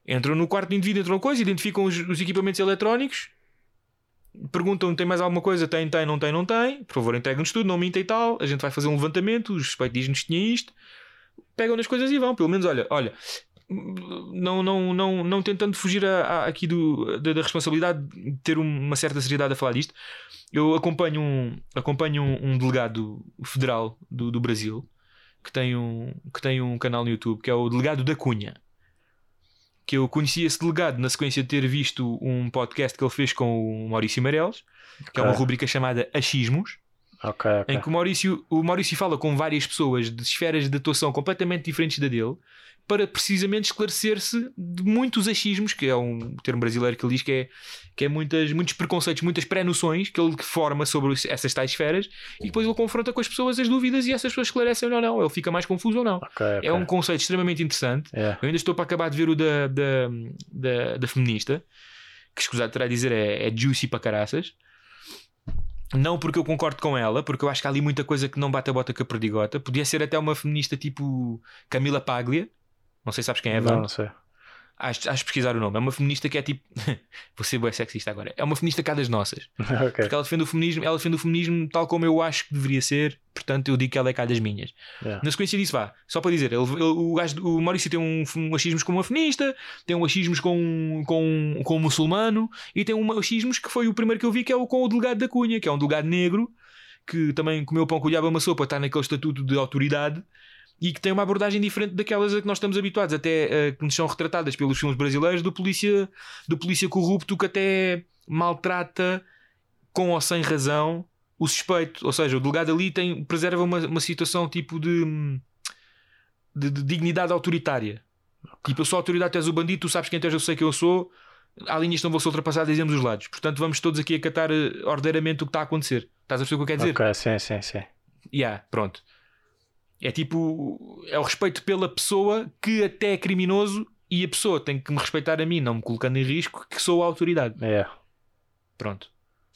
Entram no quarto do indivíduo, entram coisa, identificam os equipamentos eletrónicos, perguntam, tem mais alguma coisa? Tem, não tem, por favor entreguem-nos tudo, não minta e tal, a gente vai fazer um levantamento, o suspeito diz-nos que tinha isto, pegam nas coisas e vão, pelo menos olha não tentando fugir aqui da responsabilidade de ter uma certa seriedade a falar disto. Eu acompanho um delegado federal do Brasil que tem um canal no YouTube que é o Delegado da Cunha, que eu conheci esse delegado na sequência de ter visto um podcast que ele fez com o Maurício Mareles, que é uma rubrica chamada Achismos, em que o Maurício fala com várias pessoas de esferas de atuação completamente diferentes da dele, para precisamente esclarecer-se de muitos achismos, que é um termo brasileiro que ele diz que é muitos preconceitos, muitas pré-noções que ele forma sobre essas tais esferas, e depois ele confronta com as pessoas as dúvidas e essas pessoas esclarecem ou não, ele fica mais confuso ou não. É um conceito extremamente interessante. Eu ainda estou para acabar de ver o da feminista, que escusado terá a dizer é juicy para caraças. Não porque eu concordo com ela, porque eu acho que há ali muita coisa que não bate a bota com a perdigota. Podia ser até uma feminista tipo Camila Paglia. Não sei se sabes quem é, Vando. Não sei. Hás de pesquisar o nome. É uma feminista que é tipo... Vou ser bué sexista agora. É uma feminista cá das nossas. Okay. Porque ela defende o feminismo tal como eu acho que deveria ser. Portanto, eu digo que ela é cá das minhas. Yeah. Na sequência disso, vá. Só para dizer, o Maurício tem um achismos com uma feminista, tem um achismos com um muçulmano e tem um achismos que foi o primeiro que eu vi, que é com o delegado da Cunha, que é um delegado negro, que também comeu pão com o diabo uma sopa, está naquele estatuto de autoridade, e que tem uma abordagem diferente daquelas a que nós estamos habituados, até que nos são retratadas pelos filmes brasileiros, do polícia corrupto que até maltrata com ou sem razão o suspeito. Ou seja, o delegado ali preserva uma situação tipo de dignidade autoritária. Tipo, eu sou a autoridade, tu és o bandido, tu sabes quem tu és, eu sei quem eu sou, há linhas que não vão ser ultrapassadas, dizemos os lados. Portanto, vamos todos aqui acatar ordeiramente o que está a acontecer. Estás a perceber o que eu quero dizer? Ok, sim. Yeah, pronto. É tipo, é o respeito pela pessoa que até é criminoso, e a pessoa tem que me respeitar a mim, não me colocando em risco, que sou a autoridade. É. Pronto.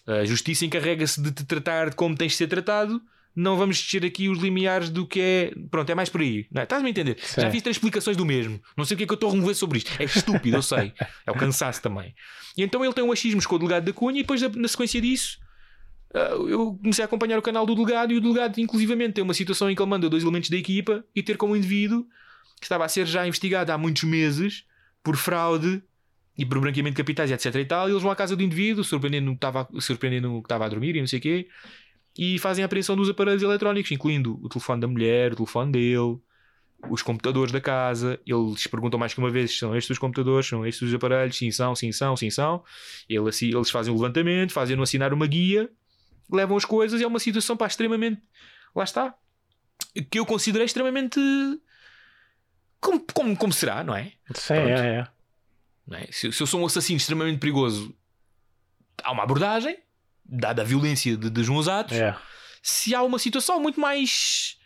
A justiça encarrega-se de te tratar como tens de ser tratado, não vamos descer aqui os limiares do que é... Pronto, é mais por aí. Não é? Estás-me a entender? Sim. Já fiz 3 explicações do mesmo. Não sei o que é que eu estou a remover sobre isto. É estúpido, eu sei. É o cansaço também. E então ele tem um achismos com o delegado da Cunha, e depois na sequência disso... eu comecei a acompanhar o canal do delegado, e o delegado inclusivamente tem uma situação em que ele manda 2 elementos da equipa e ter como um indivíduo que estava a ser já investigado há muitos meses por fraude e por branqueamento de capitais, etc e tal, e eles vão à casa do indivíduo, surpreendendo que estava a dormir e não sei o quê, e fazem a apreensão dos aparelhos eletrónicos, incluindo o telefone da mulher, o telefone dele, os computadores da casa. Eles perguntam mais que uma vez: são estes os computadores, são estes os aparelhos? Sim, são. Eles fazem o levantamento, fazem-no assinar uma guia, levam as coisas, e é uma situação, pá, extremamente... Lá está. Que eu considerei extremamente... Como será, não é? Sim, é. Não é? Se eu sou um assassino extremamente perigoso, há uma abordagem, dada a violência dos meus atos. É. Se há uma situação muito mais...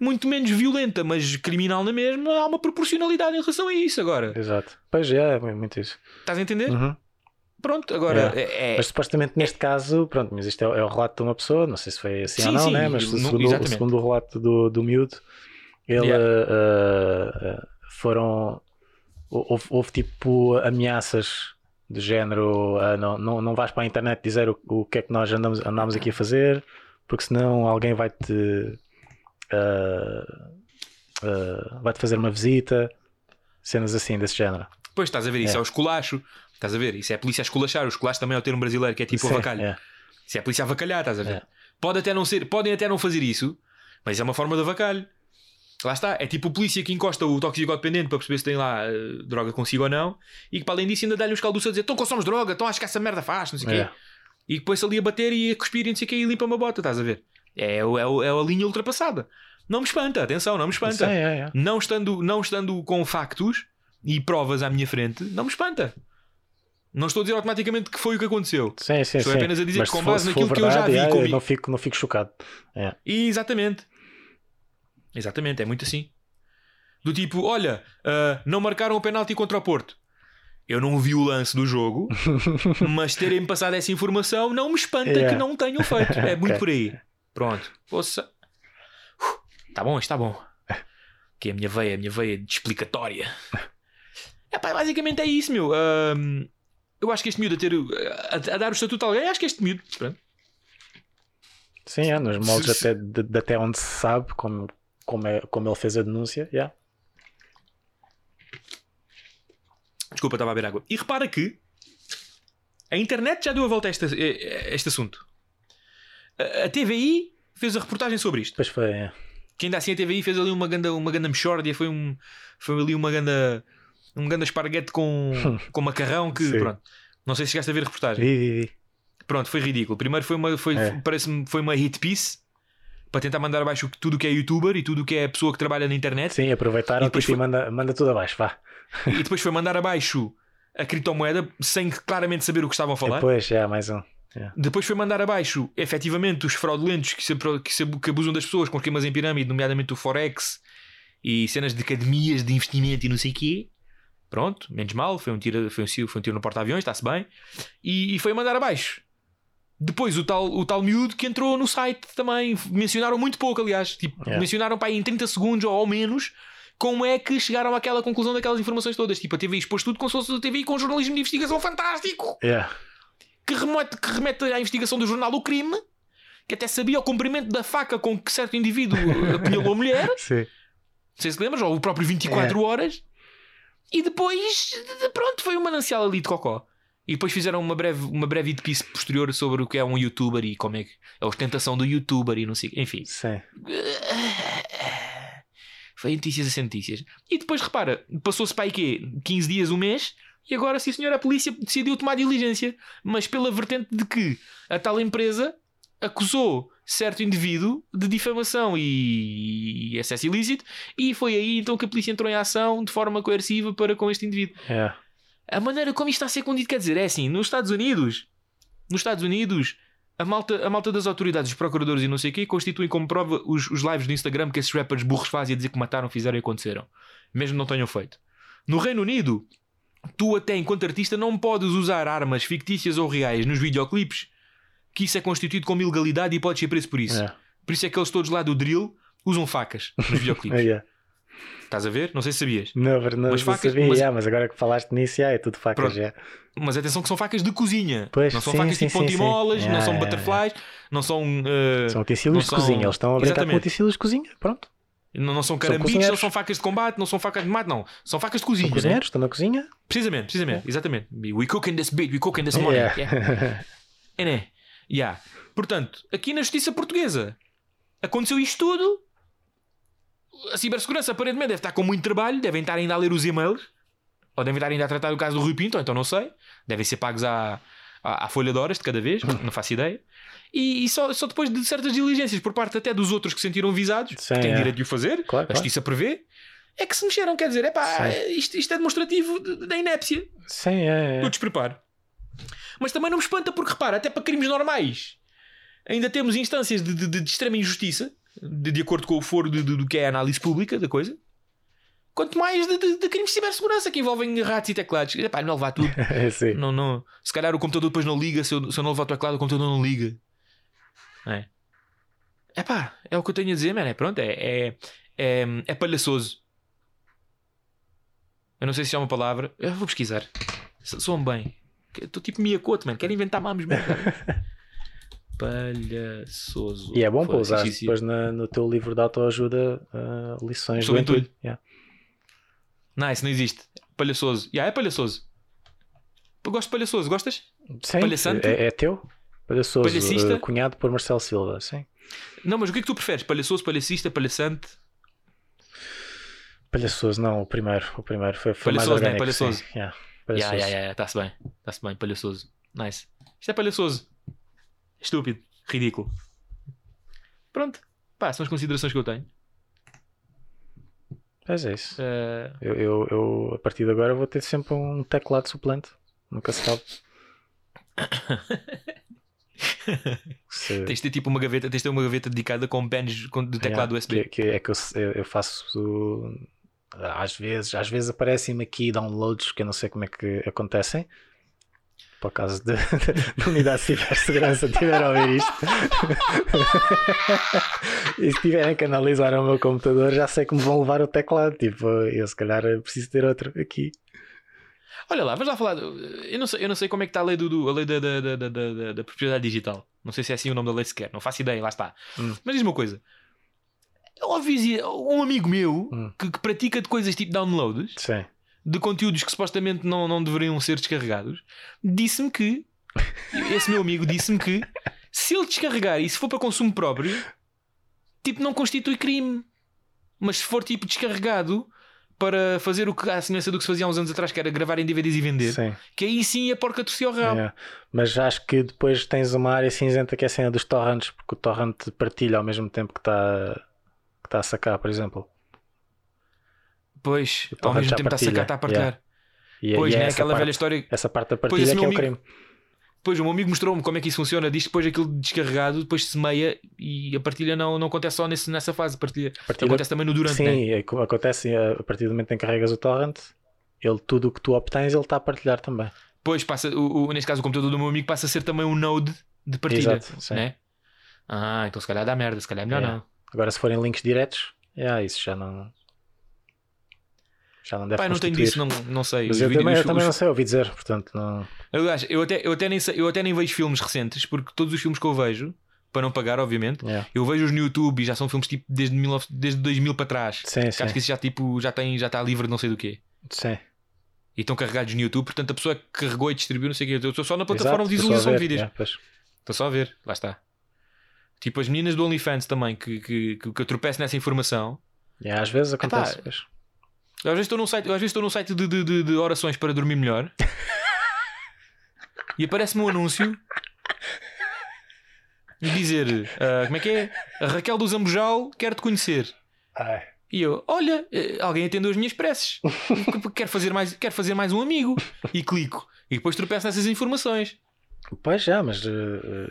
muito menos violenta, mas criminal na mesma, há uma proporcionalidade em relação a isso agora. Exato. Pois é, muito isso. Estás a entender? Uhum. Pronto, agora... Mas supostamente neste caso, pronto, mas isto é o relato de uma pessoa, não sei se foi assim, sim, ou não, sim, né? Mas segundo o relato do miúdo, ele... Houve tipo ameaças do género: não vais para a internet dizer o que é que nós andamos aqui a fazer, porque senão alguém vai-te fazer uma visita, cenas assim desse género. Pois, estás a ver, isso é o esculacho. Estás a ver? Isso é a polícia a esculachar. O esculacho também é o termo brasileiro, que é tipo avacalho. É. Isso é a polícia a avacalhar, estás a ver? É. Podem até não fazer isso, mas é uma forma de avacalho. Lá está. É tipo a polícia que encosta o toxicodependente para perceber se tem lá droga consigo ou não, e que para além disso ainda dá-lhe os calduços a dizer: então consomes droga, então acho que essa merda faz, não sei o quê. E depois ali a bater e a cuspir e não sei o quê, e limpa uma bota, estás a ver? É a linha ultrapassada. Não me espanta, atenção, não me espanta. É. Não estando com factos e provas à minha frente, não me espanta. Não estou a dizer automaticamente que foi o que aconteceu. Sim. Estou apenas a dizer que, com base naquilo que eu já vi, comigo, não fico chocado. É. Exatamente, é muito assim. Do tipo: olha, não marcaram o penalti contra o Porto. Eu não vi o lance do jogo, mas terem-me passado essa informação não me espanta que não tenham feito. É muito por aí. Pronto. Poxa. Está bom, está bom. Que é a minha veia de explicatória. Epá, basicamente é isso, meu. Eu acho que este miúdo a dar o estatuto a alguém, acho que este miúdo... Pronto. Sim, nos moldes até onde se sabe, como ele fez a denúncia. Yeah. Desculpa, estava a beber água. E repara que a internet já deu a volta a este assunto. A TVI fez a reportagem sobre isto. Pois foi, é. Que ainda assim a TVI fez ali uma ganda mexórdia, foi ali um grande esparguete com macarrão que... Sim. Pronto, não sei se chegaste a ver a reportagem. Vi. Pronto, foi ridículo. Primeiro parece-me foi uma hit piece para tentar mandar abaixo tudo o que é youtuber e tudo o que é pessoa que trabalha na internet. Sim, aproveitaram e depois manda tudo abaixo, vá. E depois foi mandar abaixo a criptomoeda sem claramente saber o que estavam a falar. Depois, mais um. Yeah. Depois foi mandar abaixo efetivamente os fraudulentos que abusam das pessoas com esquemas em pirâmide, nomeadamente o Forex e cenas de academias de investimento e não sei o quê. Pronto, menos mal, foi um tiro no porta-aviões, está-se bem. E foi mandar abaixo Depois o tal miúdo que entrou no site também, mencionaram muito pouco, aliás, tipo, mencionaram para aí em 30 segundos ou ao menos como é que chegaram àquela conclusão daquelas informações todas. Tipo, a TVI expôs tudo como se fosse a TVI com jornalismo de investigação fantástico, que remete à investigação do jornal O Crime, que até sabia o comprimento da faca com que certo indivíduo apunhalou a mulher. Sim. Não sei se lembras, ou o próprio 24 horas. E depois, pronto, foi um manancial ali de cocó. E depois fizeram uma breve edpice posterior sobre o que é um youtuber e como é que é a ostentação do youtuber e não sei, enfim. Sim. Foi notícias a notícias. E depois, repara, passou-se para aí quê? 15 dias, um mês, e agora, sim senhor, a polícia decidiu tomar diligência, mas pela vertente de que a tal empresa acusou certo indivíduo de difamação e acesso ilícito, e foi aí então que a polícia entrou em ação de forma coerciva para com este indivíduo. A maneira como isto está a ser conduzido, quer dizer, é assim, nos Estados Unidos a malta das autoridades, os procuradores e não sei o quê, constituem como prova os lives do Instagram que esses rappers burros fazem a dizer que mataram, fizeram e aconteceram, mesmo não tenham feito. No Reino Unido, tu até enquanto artista não podes usar armas fictícias ou reais nos videoclipes, que isso é constituído como ilegalidade e pode ser preso por isso. Por isso é que eles todos lá do drill usam facas nos videoclipes. Estás a ver? Não sei se sabias. Não sabia, mas agora que falaste nisso, é tudo facas. Mas atenção que são facas de cozinha. Pois, não são facas tipo pontimolas, não são butterflies, não são... São utensílios de cozinha, eles estão a brincar com utensílios de cozinha, pronto. Não são carambitos, não são facas de combate, não são facas de mate, não. São facas de cozinha. São cozinheiros, estão na cozinha. Precisamente, exatamente. We cook in this bit, we cook in this morning. Portanto, aqui na justiça portuguesa aconteceu isto tudo. A cibersegurança aparentemente deve estar com muito trabalho, devem estar ainda a ler os e-mails, ou devem estar ainda a tratar do caso do Rui Pinto, ou então não sei, devem ser pagos à folha de horas de cada vez, não faço ideia. E só depois de certas diligências por parte até dos outros que se sentiram visados, que têm direito de o fazer, claro, a justiça prevê, é que se mexeram. Quer dizer, isto é demonstrativo da inépcia, do despreparo. Mas também não me espanta, porque repara, até para crimes normais ainda temos instâncias de extrema injustiça, de acordo com o foro do que é a análise pública da coisa, quanto mais de crimes de cibersegurança que envolvem ratos e teclados. Epá, não levar tudo. Não. Se calhar o computador depois não liga. Se eu não levar o teclado, o computador não liga. É o que eu tenho a dizer, mano. Pronto, é palhaçoso. Eu não sei se é uma palavra. Eu vou pesquisar. Soa-me bem. Estou tipo miacote, mano. Quero inventar mamos mesmo. Palhaçoso. E é bom para usar depois no teu livro de autoajuda, lições do entulho. Não, isso não existe. Palhaçoso. É palhaçoso. Eu gosto de palhaçoso. Gostas? Sim. Palhaçante? É teu? Palhaçoso. Palhacista? Cunhado por Marcelo Silva. Sim. Não, mas o que é que tu preferes? Palhaçoso, palhacista, palhaçante? Palhaçoso, não. O primeiro. Foi palhaçoso, mais orgânico, né? Palhaçoso. Está-se bem. Palhaçoso. Nice. Isto é palhaçoso. Estúpido, ridículo. Pronto, são as considerações que eu tenho. Mas é isso. Eu a partir de agora vou ter sempre um teclado suplente. Nunca se sabe. Tens de ter tipo uma gaveta, dedicada com pens de teclado USB. É que eu faço. Às vezes aparecem-me aqui downloads que eu não sei como é que acontecem. Por causa da unidade de cibersegurança tiver a ouvir isto e se tiverem que analisar o meu computador, já sei que me vão levar o teclado. Tipo, eu se calhar preciso ter outro aqui. Olha lá, vamos lá falar. Eu não sei como é que está a lei, a lei da propriedade digital. Não sei se é assim o nome da lei sequer, não faço ideia, lá está. Mas diz uma coisa. Eu ouvi um amigo meu que pratica de coisas tipo downloads. Sim. De conteúdos que supostamente não deveriam ser descarregados, disse-me que esse meu amigo disse-me que se ele descarregar e se for para consumo próprio, tipo, não constitui crime. Mas se for tipo descarregado para fazer o que, a semelhança do que se fazia há uns anos atrás, que era gravar em DVDs e vender, que aí sim a porca torcia o rabo. Mas acho que depois tens uma área cinzenta que é a cena dos torrents, porque o torrent partilha ao mesmo tempo que está a sacar, por exemplo. Pois, ao mesmo tempo está a sacar, está a partilhar. Pois, né? Aquela velha história. Essa parte da partilha é que é o crime. Pois, o meu amigo mostrou-me como é que isso funciona. Diz que depois aquilo descarregado, depois semeia e a partilha não acontece só nessa fase. Partilha acontece também no durante. Sim, né? Acontece a partir do momento em que carregas o torrent, tudo o que tu obtens, ele está a partilhar também. Pois, neste caso o computador do meu amigo passa a ser também um node de partida. Exato, né? Ah, então se calhar dá merda, se calhar é melhor não. Agora se forem links diretos, isso já não deve constituir. Não tenho disso, não sei. Mas eu também não sei, ouvi dizer, portanto não... Aliás, eu até nem vejo filmes recentes, porque todos os filmes que eu vejo, para não pagar, obviamente, eu vejo-os no YouTube e já são filmes tipo desde 2000 para trás. Acho que isso já está livre de não sei do quê. Sim. E estão carregados no YouTube, portanto a pessoa carregou e distribuiu, não sei o quê. Eu estou só na plataforma de visualização de vídeos. Estou só a ver, lá está. Tipo as meninas do OnlyFans também, que eu tropeço nessa informação. Às vezes acontece. Às vezes estou num site de orações para dormir melhor e aparece-me um anúncio. Dizer, como é que é? A Raquel do Zambujal quer te conhecer. E eu, olha, alguém atendeu as minhas preces. Quero fazer mais um amigo. E clico. E depois tropeço nessas informações. Pois já, mas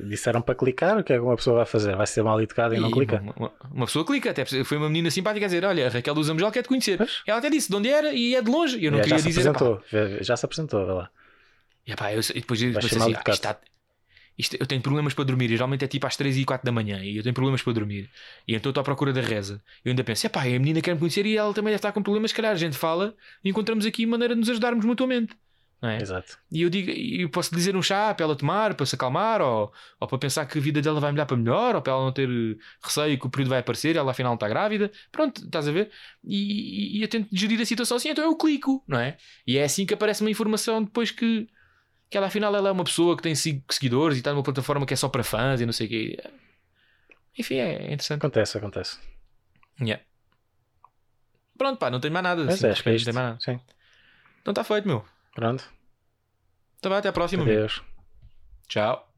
disseram para clicar. O que é que uma pessoa vai fazer? Vai ser mal educada e não clica? Uma pessoa clica. Até foi uma menina simpática a dizer: olha, a Raquel do Zambujal quer te conhecer. Pois? Ela até disse de onde era e é de longe. E eu não queria dizer. Já se apresentou, vai lá. E depois eu pensei assim: isto, eu tenho problemas para dormir. E geralmente é tipo às 3 e 4 da manhã. E eu tenho problemas para dormir. E então estou à procura da reza. Eu ainda penso: a menina quer me conhecer e ela também deve estar com problemas. Se calhar a gente fala e encontramos aqui maneira de nos ajudarmos mutuamente. Não é? Exato. E eu posso dizer um chá para ela tomar, para se acalmar, ou para pensar que a vida dela vai melhorar para melhor, ou para ela não ter receio que o período vai aparecer, ela afinal não está grávida. Pronto, estás a ver? E eu tento gerir a situação assim, então eu clico, não é? E é assim que aparece uma informação depois que ela afinal ela é uma pessoa que tem 5 seguidores e está numa plataforma que é só para fãs e não sei o quê. Enfim, é interessante. Acontece. Yeah. Pronto, pá, não tenho mais nada. Mas acho que é isto. Sim. Então está feito, meu. Pronto. Tá bem, até à próxima. Adeus. Tchau.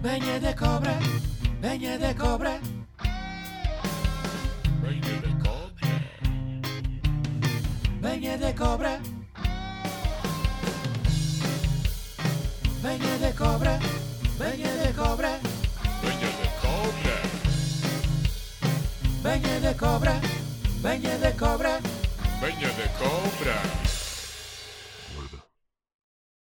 Venha da cobra, venha da cobra. Venha da cobra. Venha da cobra. Venha da cobra, venha da cobra. Venha da cobra. Venha da cobra, venha da cobra. Venha da cobra.